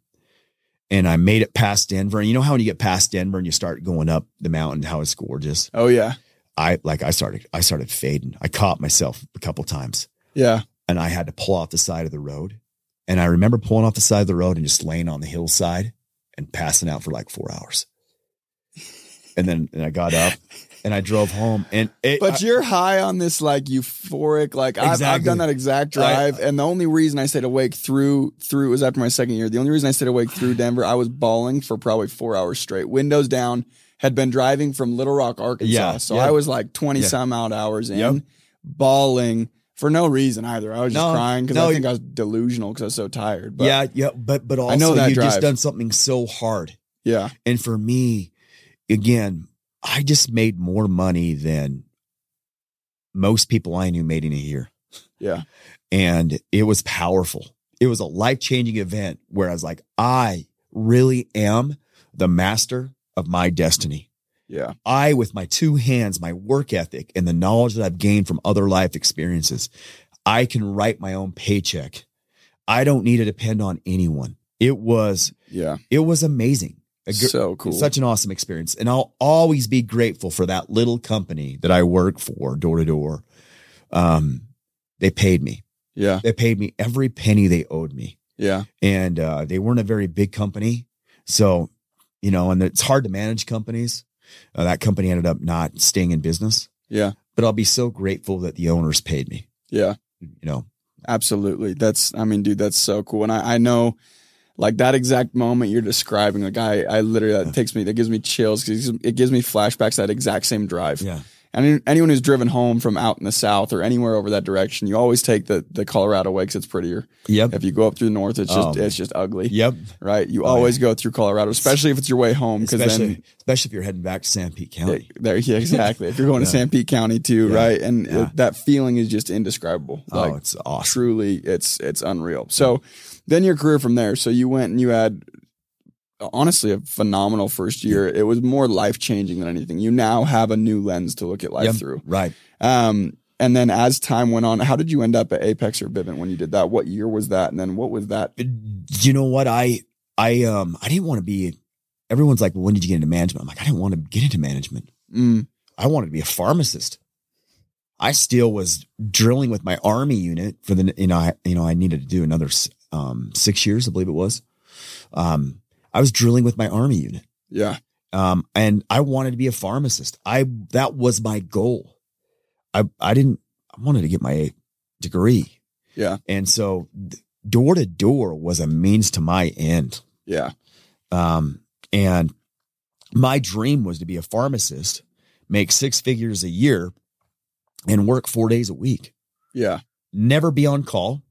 And I made it past Denver. And you know how when you get past Denver and you start going up the mountain, how it's gorgeous. Oh yeah. I like, I started, I started fading. I caught myself a couple times. Yeah. And I had to pull off the side of the road. And I remember pulling off the side of the road and just laying on the hillside and passing out for like four hours. And then and I got up and I drove home. And it, But I, you're high on this like euphoric, like exactly. I've, I've done that exact drive. I, and the only reason I stayed awake through, through it was after my second year. The only reason I stayed awake through Denver, I was bawling for probably four hours straight. Windows down, had been driving from Little Rock, Arkansas. Yeah, so yeah. I was like twenty yeah. some odd hours in, yep. bawling for no reason either. I was just no, crying because no, I think I was delusional because I was so tired. But yeah, yeah. But, but also I know that you drive. Just done something so hard. Yeah. And for me, again, I just made more money than most people I knew made in a year. Yeah. And it was powerful. It was a life-changing event where I was like, I really am the master of my destiny. Yeah. I, with my two hands, my work ethic, and the knowledge that I've gained from other life experiences, I can write my own paycheck. I don't need to depend on anyone. It was, yeah, it was amazing. So cool. Such an awesome experience. And I'll always be grateful for that little company that I work for door to door. Um, they paid me. Yeah. They paid me every penny they owed me. Yeah. And, uh, they weren't a very big company. So you know, and it's hard to manage companies. Uh, that company ended up not staying in business. Yeah. But I'll be so grateful that the owners paid me. Yeah. You know, absolutely. That's, I mean, dude, that's so cool. And I, I know like that exact moment you're describing, like I, I literally, that yeah. takes me, that gives me chills because it gives me flashbacks to that exact same drive. Yeah. And anyone who's driven home from out in the South or anywhere over that direction, you always take the, the Colorado way because it's prettier. Yep. If you go up through the north, it's just, oh, it's just ugly. Yep. Right. You oh, always yeah. go through Colorado, especially if it's your way home. Cause especially, then, especially if you're heading back to Sanpete County. There, yeah, exactly. If you're going yeah. to Sanpete County too. Yeah. Right. And yeah. it, that feeling is just indescribable. Like, oh, it's awesome. Truly. It's, it's unreal. So then your career from there. So you went and you had, honestly, a phenomenal first year. It was more life-changing than anything. You now have a new lens to look at life yep, through. Right. Um, and then as time went on, how did you end up at Apex or Vivint when you did that? What year was that? And then what was that? You know what? I, I, um, I didn't want to be, everyone's like, well, when did you get into management? I'm like, I didn't want to get into management. Mm. I wanted to be a pharmacist. I still was drilling with my army unit for the, you know, I, you know, I needed to do another, um, six years, I believe it was. Um, I was drilling with my army unit. Yeah. Um, and I wanted to be a pharmacist. I, that was my goal. I, I didn't, I wanted to get my degree. Yeah. And so door to door was a means to my end. Yeah. Um, and my dream was to be a pharmacist, make six figures a year and work four days a week. Yeah. Never be on call.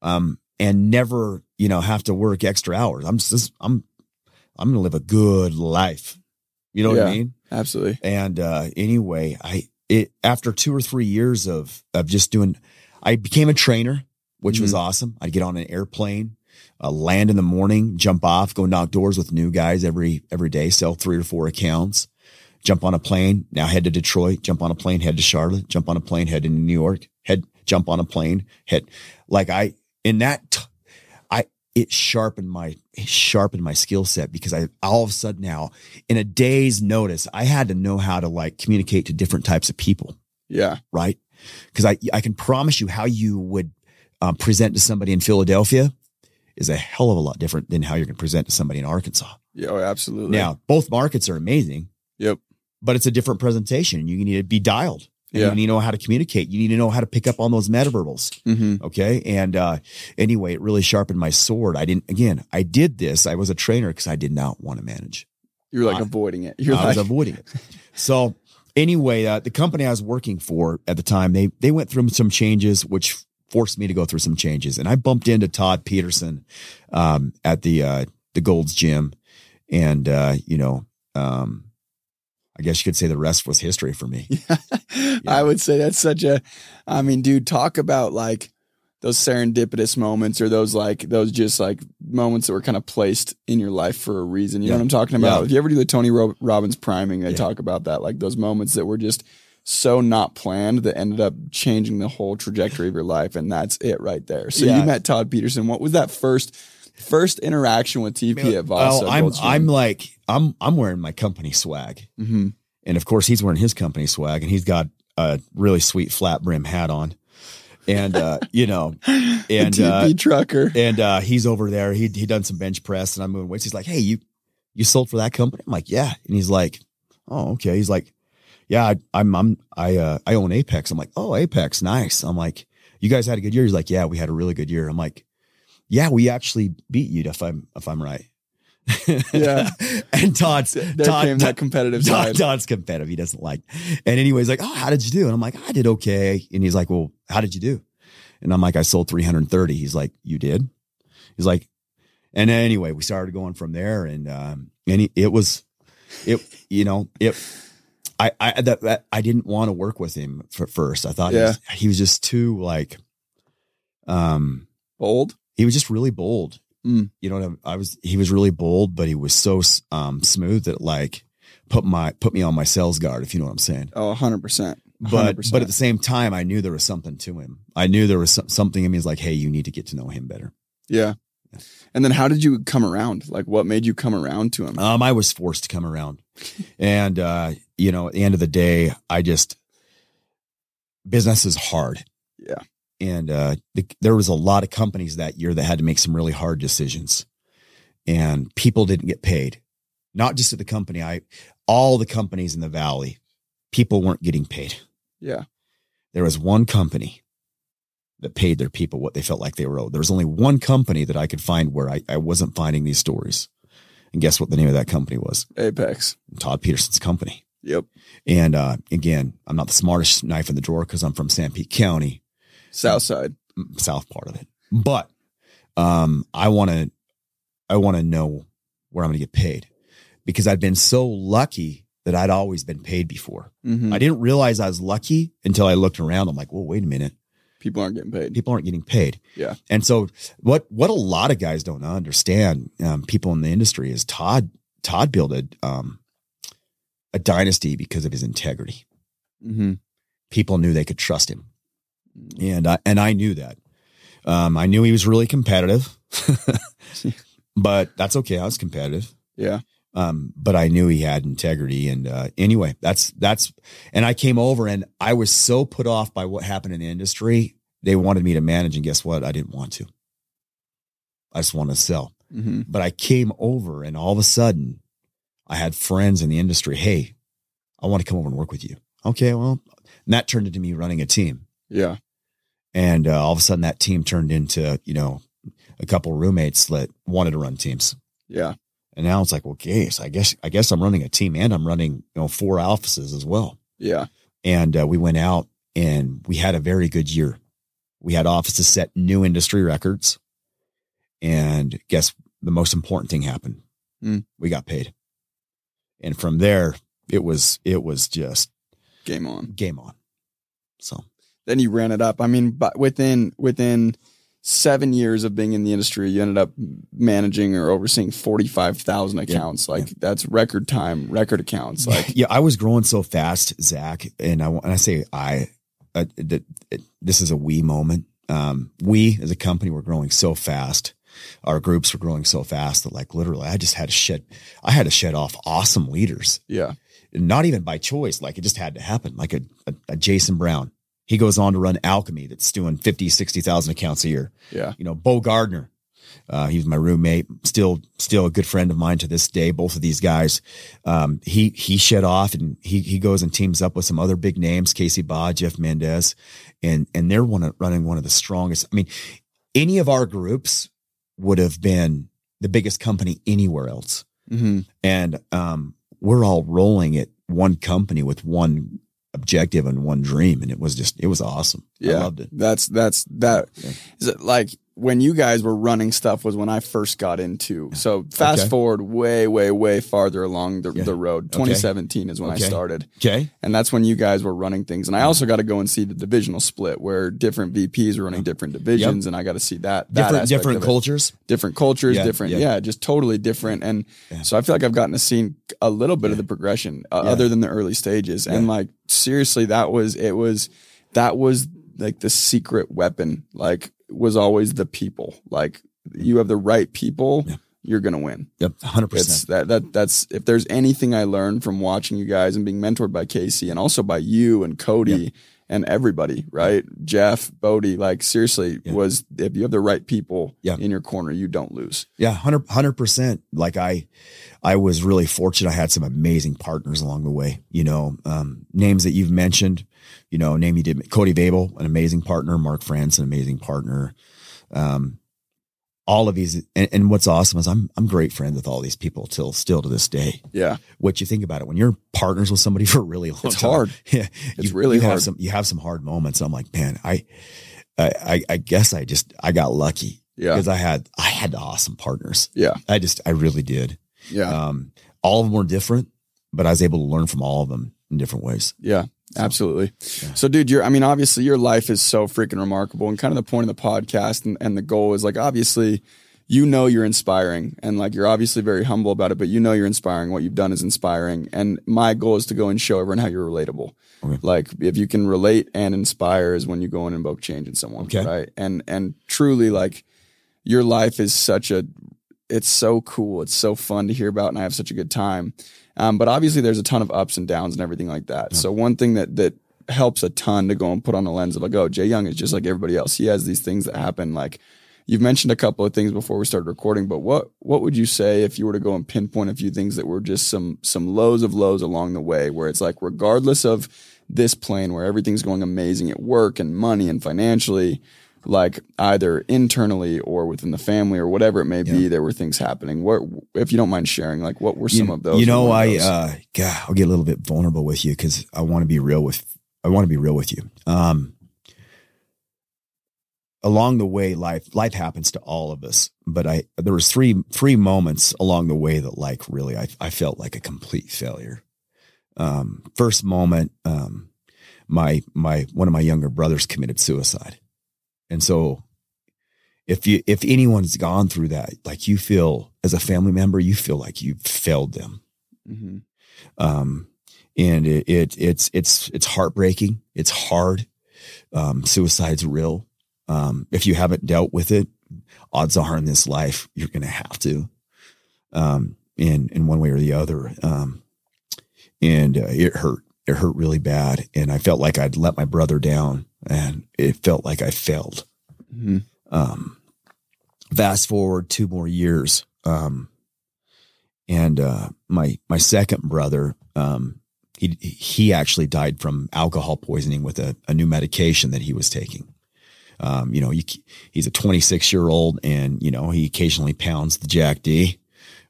Um, and never, you know, have to work extra hours. I'm just, I'm, I'm going to live a good life. You know yeah, what I mean? Absolutely. And, uh, anyway, I, it, after two or three years of, of just doing, I became a trainer, which mm-hmm. was awesome. I'd get on an airplane, uh, land in the morning, jump off, go knock doors with new guys every, every day, sell three or four accounts, jump on a plane, now head to Detroit, jump on a plane, head to Charlotte, jump on a plane, head to New York, head, jump on a plane, head like I, in that, t- I, it sharpened my, it sharpened my skill set because I, all of a sudden now in a day's notice, I had to know how to like communicate to different types of people. Yeah. Right. Cause I, I can promise you how you would um, present to somebody in Philadelphia is a hell of a lot different than how you're going to present to somebody in Arkansas. Yeah. Oh, absolutely. Now both markets are amazing. Yep. But it's a different presentation. You need to be dialed. And yeah. You need to know how to communicate. You need to know how to pick up on those metaverbals. Mm-hmm. Okay. And, uh, anyway, it really sharpened my sword. I didn't, again, I did this. I was a trainer because I did not want to manage. You were like I, avoiding it. You're I like- was avoiding it. So anyway, uh, the company I was working for at the time, they, they went through some changes, which forced me to go through some changes. And I bumped into Todd Peterson, um, at the, uh, the Gold's Gym. And, uh, you know, um, I guess you could say the rest was history for me. Yeah. Yeah. I would say that's such a, I mean, dude, talk about like those serendipitous moments or those like, those just like moments that were kind of placed in your life for a reason. You yeah. know what I'm talking about? Yeah. If you ever do the Tony Rob- Robbins priming, they yeah. talk about that, like those moments that were just so not planned that ended up changing the whole trajectory of your life. And that's it right there. So yeah. you met Todd Peterson. What was that first First interaction with T P I mean, at Voss? Oh, I'm, I'm like, I'm, I'm wearing my company swag. Mm-hmm. And of course he's wearing his company swag and he's got a really sweet flat brim hat on. And, uh, you know, and, T P uh, trucker and, uh, he's over there. He, he done some bench press and I'm moving weights. He's like, hey, you, you sold for that company? I'm like, yeah. And he's like, oh, okay. He's like, yeah, I, I'm, I'm, I, uh, I own Apex. I'm like, oh, Apex. Nice. I'm like, you guys had a good year. He's like, yeah, we had a really good year. I'm like, yeah, we actually beat you if I'm, if I'm right. Yeah. And Todd's, there Todd, came that competitive Todd, side. Todd's competitive. He doesn't like, and anyway, he's like, oh, how did you do? And I'm like, I did okay. And he's like, well, how did you do? And I'm like, I sold three hundred thirty. He's like, you did? He's like, and anyway, we started going from there and, um, and he, it was, it, you know, it, I, I, that, that I didn't want to work with him for first. I thought yeah. he, was, he was just too like, um, bold. He was just really bold. Mm. You know, I was, he was really bold, but he was so um, smooth that like put my, put me on my sales guard, if you know what I'm saying. Oh, a hundred percent. But, but at the same time, I knew there was something to him. I knew there was some, something in me is like, hey, you need to get to know him better. Yeah. yeah. And then how did you come around? Like what made you come around to him? Um, I was forced to come around and, uh, you know, at the end of the day, I just, business is hard. Yeah. And uh, the, there was a lot of companies that year that had to make some really hard decisions and people didn't get paid. not just at the company, I, all the companies in the Valley, people weren't getting paid. Yeah. There was one company that paid their people what they felt like they were owed. There was only one company that I could find where I, I wasn't finding these stories. And guess what the name of that company was? Apex. Todd Peterson's company. Yep. And uh, again, I'm not the smartest knife in the drawer because I'm from Sanpete County. South side. South part of it. But um, I want to I want to know where I'm going to get paid, because I've been so lucky that I'd always been paid before. Mm-hmm. I didn't realize I was lucky until I looked around. I'm like, well, wait a minute. People aren't getting paid. People aren't getting paid. Yeah. And so what, what a lot of guys don't understand, um, people in the industry, is Todd, Todd built a, um, a dynasty because of his integrity. Mm-hmm. People knew they could trust him. And I, and I knew that, um, I knew he was really competitive, but that's okay. I was competitive. Yeah. Um, but I knew he had integrity. And, uh, anyway, that's, that's, and I came over and I was so put off by what happened in the industry. They wanted me to manage, and guess what? I didn't want to, I just wanted to sell. Mm-hmm. But I came over and all of a sudden I had friends in the industry. Hey, I want to come over and work with you. Okay. Well, and that turned into me running a team. Yeah. And, uh, all of a sudden that team turned into, you know, a couple roommates that wanted to run teams. Yeah. And now it's like, well, okay, so I guess, I guess I'm running a team, and I'm running, you know, four offices as well. Yeah. And uh, we went out and we had a very good year. We had offices set new industry records, and guess the most important thing happened. Mm. We got paid. And from there it was, it was just game on, game on. So then you ran it up. I mean, but within, within, seven years of being in the industry, you ended up managing or overseeing forty-five thousand accounts. Yeah, like yeah. That's record time, record accounts. Like, yeah, I was growing so fast, Zach. And I and I say, I, uh, th- th- this is a we moment. Um, we as a company were growing so fast. Our groups were growing so fast that, like, literally I just had to shed, I had to shed off awesome leaders. Yeah. Not even by choice. Like, it just had to happen. Like a, a, a Jason Brown. He goes on to run Alchemy, that's doing fifty, sixty thousand accounts a year. Yeah. You know, Bo Gardner, uh, he was my roommate, still, still a good friend of mine to this day. Both of these guys, um, he, he shed off, and he, he goes and teams up with some other big names, Casey Ba, Jeff Mendez, and, and they're one of, running one of the strongest. I mean, any of our groups would have been the biggest company anywhere else. Mm-hmm. And, um, we're all rolling at one company with one objective and one dream, and it was just, it was awesome. Yeah, I loved it. That's that's that. Yeah. Is it like when you guys were running stuff was when I first got into. So fast okay. forward way, way, way farther along the, yeah. the road. twenty seventeen okay. is when okay. I started. Okay, and that's when you guys were running things. And I also got to go and see the divisional split where different V Ps were running different divisions, yep. and I got to see that, that different different cultures, different cultures, yeah, different, yeah. yeah, just totally different. And yeah. so I feel like I've gotten to see a little bit yeah. of the progression, uh, yeah. other than the early stages. Yeah. And like seriously, that was it was that was like the secret weapon. Like. Was always the people. Like, you have the right people, yeah. you're gonna win. Yep, one hundred percent. That that that's if there's anything I learned from watching you guys and being mentored by Casey and also by you and Cody yep. and everybody, right? Jeff, Bodie, like seriously, yep. was if you have the right people yep. in your corner, you don't lose. Yeah, one hundred percent. Like I, I was really fortunate. I had some amazing partners along the way. You know, um, names that you've mentioned. You know, name you did, Cody Babel, an amazing partner, Mark France, an amazing partner. Um, all of these. And, and what's awesome is I'm, I'm great friends with all these people till still to this day. Yeah. What you think about it when you're partners with somebody for a really long it's time. Hard. Yeah, it's you, really you hard. Have some, you have some hard moments. I'm like, man, I, I, I guess I just, I got lucky yeah. because I had, I had awesome partners. Yeah. I just, I really did. Yeah. Um, all of them were different, but I was able to learn from all of them in different ways. Yeah. So, absolutely. Yeah. So dude, you're, I mean, obviously your life is so freaking remarkable, and kind of the point of the podcast and, and the goal is like, obviously, you know, you're inspiring, and like, you're obviously very humble about it, but you know, you're inspiring. What you've done is inspiring. And my goal is to go and show everyone how you're relatable. Okay. Like if you can relate and inspire is when you go and invoke change in someone. Okay. Right. And, and truly like your life is such a, it's so cool. It's so fun to hear about. And I have such a good time. Um, but obviously there's a ton of ups and downs and everything like that. Yeah. So one thing that, that helps a ton to go and put on the lens of like, oh, J. Young is just like everybody else. He has these things that happen. Like You've mentioned a couple of things before we started recording, but what, what would you say if you were to go and pinpoint a few things that were just some, some lows of lows along the way, where it's like, regardless of this plan where everything's going amazing at work and money and financially, like either internally or within the family or whatever it may yeah. be, there were things happening. What, if you don't mind sharing, like what were some you, of those? You know, I, those? uh, God, I'll get a little bit vulnerable with you, cause I want to be real with, I want to be real with you. Um, Along the way, life, life happens to all of us, but I, there was three, three moments along the way that like, really, I, I felt like a complete failure. Um, first moment, um, my, my, one of my younger brothers committed suicide. And so if you, if anyone's gone through that, like you feel as a family member, you feel like you failed them. Mm-hmm. Um, and it, it, it's, it's, it's heartbreaking. It's hard. Um, suicide's real. Um, if you haven't dealt with it, odds are in this life, you're going to have to, um, in, in one way or the other. Um, and uh, it hurt, it hurt really bad. And I felt like I'd let my brother down, and it felt like I failed. Mm-hmm. Um, fast forward two more years. Um, and, uh, my, my second brother, um, he, he actually died from alcohol poisoning with a, a new medication that he was taking. Um, you know, you, he's a twenty-six year old, and, you know, he occasionally pounds the Jack D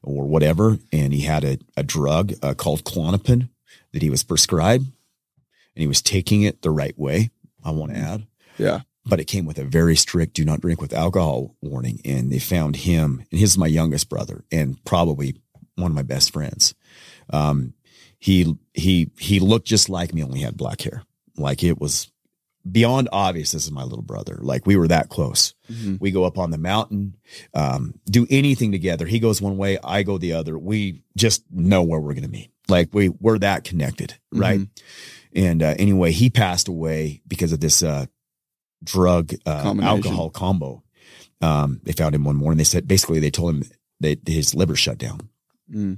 or whatever. And he had a, a drug uh, called Klonopin that he was prescribed, and he was taking it the right way, I want to add. Yeah. But it came with a very strict do not drink with alcohol warning. And they found him, and he's my youngest brother and probably one of my best friends. Um, he, he, he looked just like me, only had black hair. Like it was beyond obvious, this is my little brother. Like we were that close. Mm-hmm. We go up on the mountain, um, do anything together. He goes one way, I go the other. We just know where we're going to meet. Like we we're that connected. Right. Mm-hmm. And, uh, anyway, he passed away because of this, uh, drug, uh, alcohol combo. Um, they found him one morning. They said, basically they told him that his liver shut down. Mm.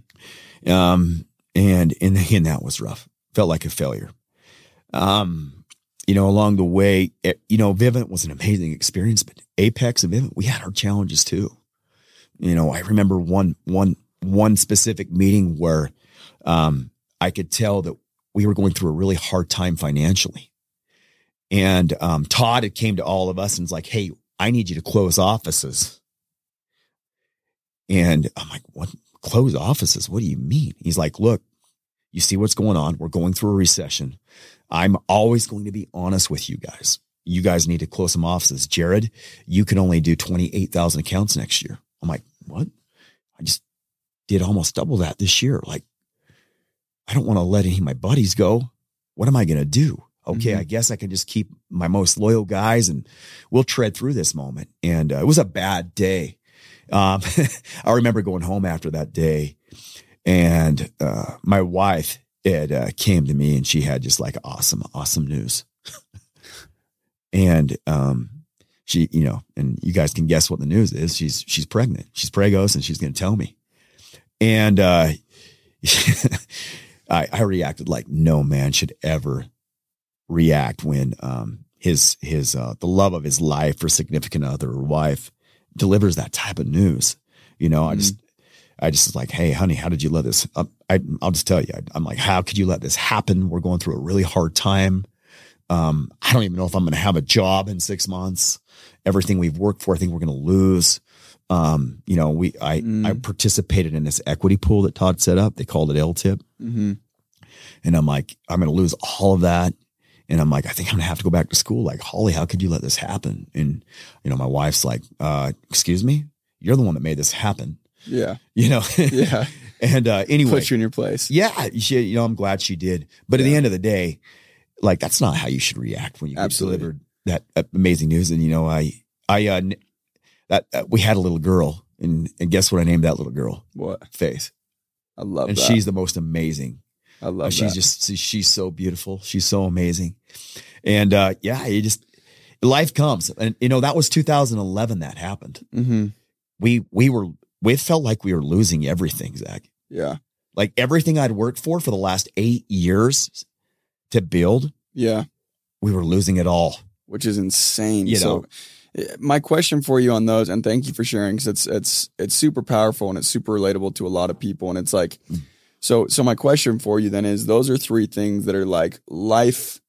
Um, and, and, and that was rough. Felt like a failure. Um, You know, along the way, it, you know, Vivint was an amazing experience, but Apex and Vivint, we had our challenges too. You know, I remember one, one, one specific meeting where, um, I could tell that we were going through a really hard time financially. And, um, Todd had came to all of us and was like, "Hey, I need you to close offices." And I'm like, "What? Close offices? What do you mean?" He's like, "Look, you see what's going on. We're going through a recession. I'm always going to be honest with you guys. You guys need to close some offices. Jared, you can only do twenty-eight thousand accounts next year." I'm like, "What? I just did almost double that this year. Like, I don't want to let any of my buddies go. What am I going to do? Okay. Mm-hmm. I guess I can just keep my most loyal guys, and we'll tread through this moment." And uh, it was a bad day. Um, I remember going home after that day. And, uh, my wife, it, uh, came to me, and she had just like awesome, awesome news. and, um, she, you know, and you guys can guess what the news is. She's, she's pregnant. She's pregos, and she's going to tell me. And, uh, I, I reacted like no man should ever react when, um, his, his, uh, the love of his life or significant other or wife delivers that type of news. You know, mm-hmm. I just, I just was like, "Hey, honey, how did you let this up? I, I'll just tell you, I, I'm like, how could you let this happen? We're going through a really hard time. Um, I don't even know if I'm going to have a job in six months. Everything we've worked for, I think we're going to lose. Um, you know, we, I, mm. I participated in this equity pool that Todd set up. They called it L tip. Mm-hmm. And I'm like, I'm going to lose all of that. And I'm like, I think I'm going to have to go back to school. Like, Holly, how could you let this happen?" And, you know, my wife's like, uh, "Excuse me, you're the one that made this happen." Yeah. You know? Yeah. And, uh, anyway, put you in your place. Yeah. She, you know, I'm glad she did. But yeah. At the end of the day, like, that's not how you should react when you get delivered that uh, amazing news. And, you know, I, I, uh, that uh, we had a little girl, and, and guess what I named that little girl? What? Faith. I love and that. And she's the most amazing. I love uh, she's that. She's just, she's so beautiful. She's so amazing. And, uh, yeah, you just, life comes. And, you know, that was two thousand eleven that happened. Mm-hmm. We, we were, We felt like we were losing everything, Zach. Yeah. Like everything I'd worked for for the last eight years to build. Yeah. We were losing it all. Which is insane. You know, so, my question for you on those, and thank you for sharing, because it's it's it's super powerful and it's super relatable to a lot of people. And it's like, so so my question for you then is, those are three things that are like life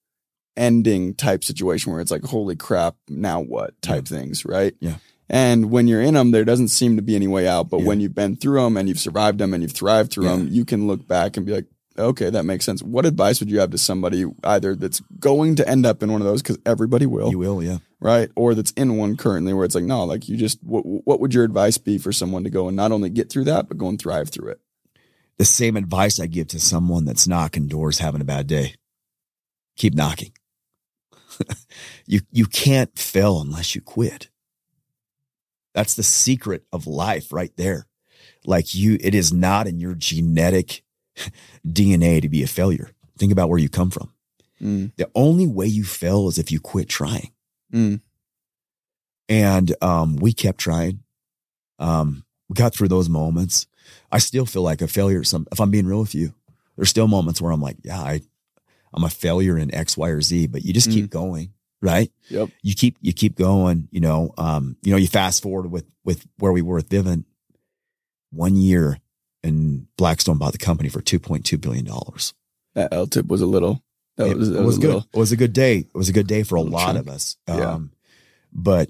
ending type situation where it's like, holy crap, now what type yeah. things, right? Yeah. And when you're in them, there doesn't seem to be any way out. But yeah. when you've been through them and you've survived them and you've thrived through yeah. them, you can look back and be like, okay, that makes sense. What advice would you have to somebody either that's going to end up in one of those? Because everybody will. You will, yeah. Right? Or that's in one currently where it's like, no, like you just, what, what would your advice be for someone to go and not only get through that, but go and thrive through it? The same advice I give to someone that's knocking doors, having a bad day. Keep knocking. you You can't fail unless you quit. That's the secret of life right there. Like you, it is not in your genetic D N A to be a failure. Think about where you come from. Mm. The only way you fail is if you quit trying. Mm. And um, we kept trying. Um, we got through those moments. I still feel like a failure. Some, if I'm being real with you, there's still moments where I'm like, yeah, I, I'm a failure in X, Y, or Z, but you just mm. keep going. Right. Yep. You keep, you keep going, you know, um, you know, you fast forward with, with where we were with Vivint, one year and Blackstone bought the company for two point two billion dollars. That L tip was a little, that it was, that was, was good. Little, it was a good day. It was a good day for a, a lot chunk. of us. Um, yeah. But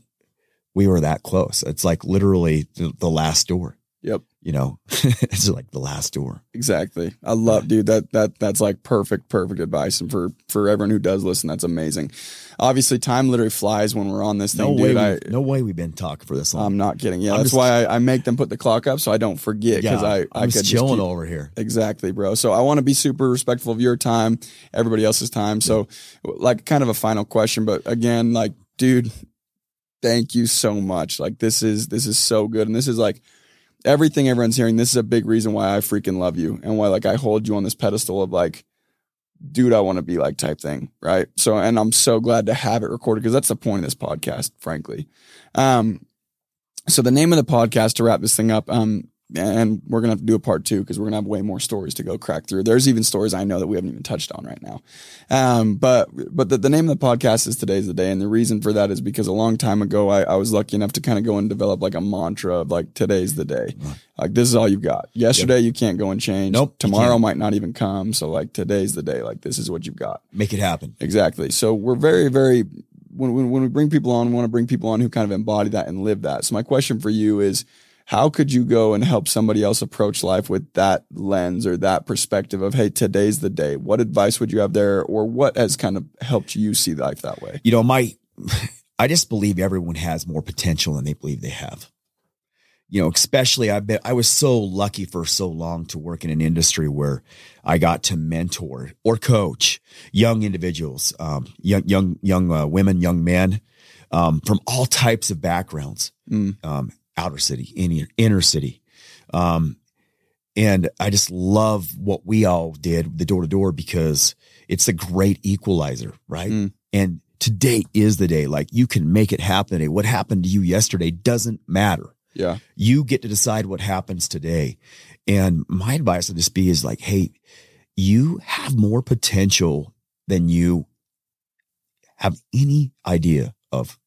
we were that close. It's like literally the, the last door. Yep. You know, it's like the last door. Exactly. I love, dude, that, that, that's like perfect, perfect advice. And for, for everyone who does listen, that's amazing. Obviously time literally flies when we're on this thing. No dude, way, I, no way we've been talking for this long. I'm not kidding. Yeah. I'm that's just, why I, I make them put the clock up so I don't forget. Yeah, Cause I, I'm I could just chilling just keep, over here. Exactly, bro. So I want to be super respectful of your time, everybody else's time. So yeah. like kind of a final question, but again, like, dude, thank you so much. Like this is, this is so good. And this is like, everything everyone's hearing, this is a big reason why I freaking love you and why like I hold you on this pedestal of like, dude, I want to be like type thing. Right. So, and I'm so glad to have it recorded because that's the point of this podcast, frankly. Um, so the name of the podcast to wrap this thing up, um, and we're going to have to do a part two because we're going to have way more stories to go crack through. There's even stories I know that we haven't even touched on right now. Um, but, but the, the name of the podcast is Today's the Day. And the reason for that is because a long time ago, I, I was lucky enough to kind of go and develop like a mantra of like, today's the day. Like, this is all you've got. Yesterday, yep. you can't go and change. Nope. Tomorrow might not even come. So like, today's the day. Like, this is what you've got. Make it happen. Exactly. So we're very, very, when, when, when we bring people on, we want to bring people on who kind of embody that and live that. So my question for you is, how could you go and help somebody else approach life with that lens or that perspective of, hey, today's the day? What advice would you have there, or what has kind of helped you see life that way? You know, my, I just believe everyone has more potential than they believe they have. You know, especially I've been, I was so lucky for so long to work in an industry where I got to mentor or coach young individuals, um, young, young, young uh, women, young men, um, from all types of backgrounds. Mm. Um, outer city, inner, inner city. Um, and I just love what we all did, the door to door, because it's a great equalizer, right? Mm. And today is the day. Like, you can make it happen today. What happened to you yesterday doesn't matter. Yeah. You get to decide what happens today. And my advice would just be is like, hey, you have more potential than you have any idea of.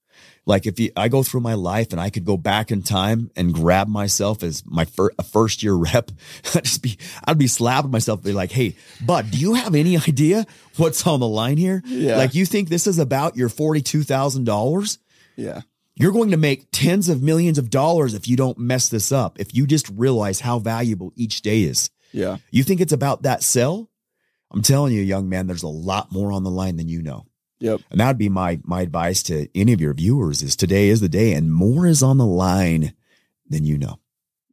Like, if you, I go through my life and I could go back in time and grab myself as my fir- a first year rep, I'd just be, I'd be slapping myself, be like, hey, bud, do you have any idea what's on the line here? Yeah. Like, you think this is about your forty-two thousand dollars? Yeah. You're going to make tens of millions of dollars if you don't mess this up. If you just realize how valuable each day is. Yeah. You think it's about that sell? I'm telling you, young man, there's a lot more on the line than you know. Yep. And that'd be my, my advice to any of your viewers is today is the day and more is on the line than you know.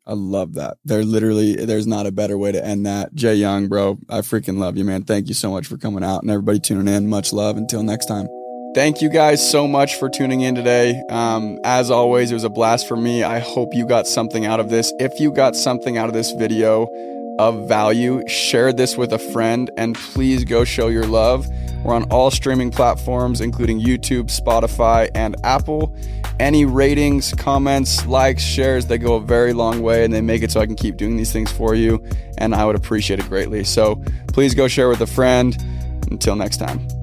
I love that. There literally, there's not a better way to end that. J. Young, bro, I freaking love you, man. Thank you so much for coming out and everybody tuning in. Much love. Until next time. Thank you guys so much for tuning in today. Um, as always, it was a blast for me. I hope you got something out of this. If you got something out of this video of value, share this with a friend and please go show your love. We're on all streaming platforms, including YouTube, Spotify, and Apple. Any ratings, comments, likes, shares, they go a very long way and they make it so I can keep doing these things for you. And I would appreciate it greatly. So please go share with a friend. Until next time.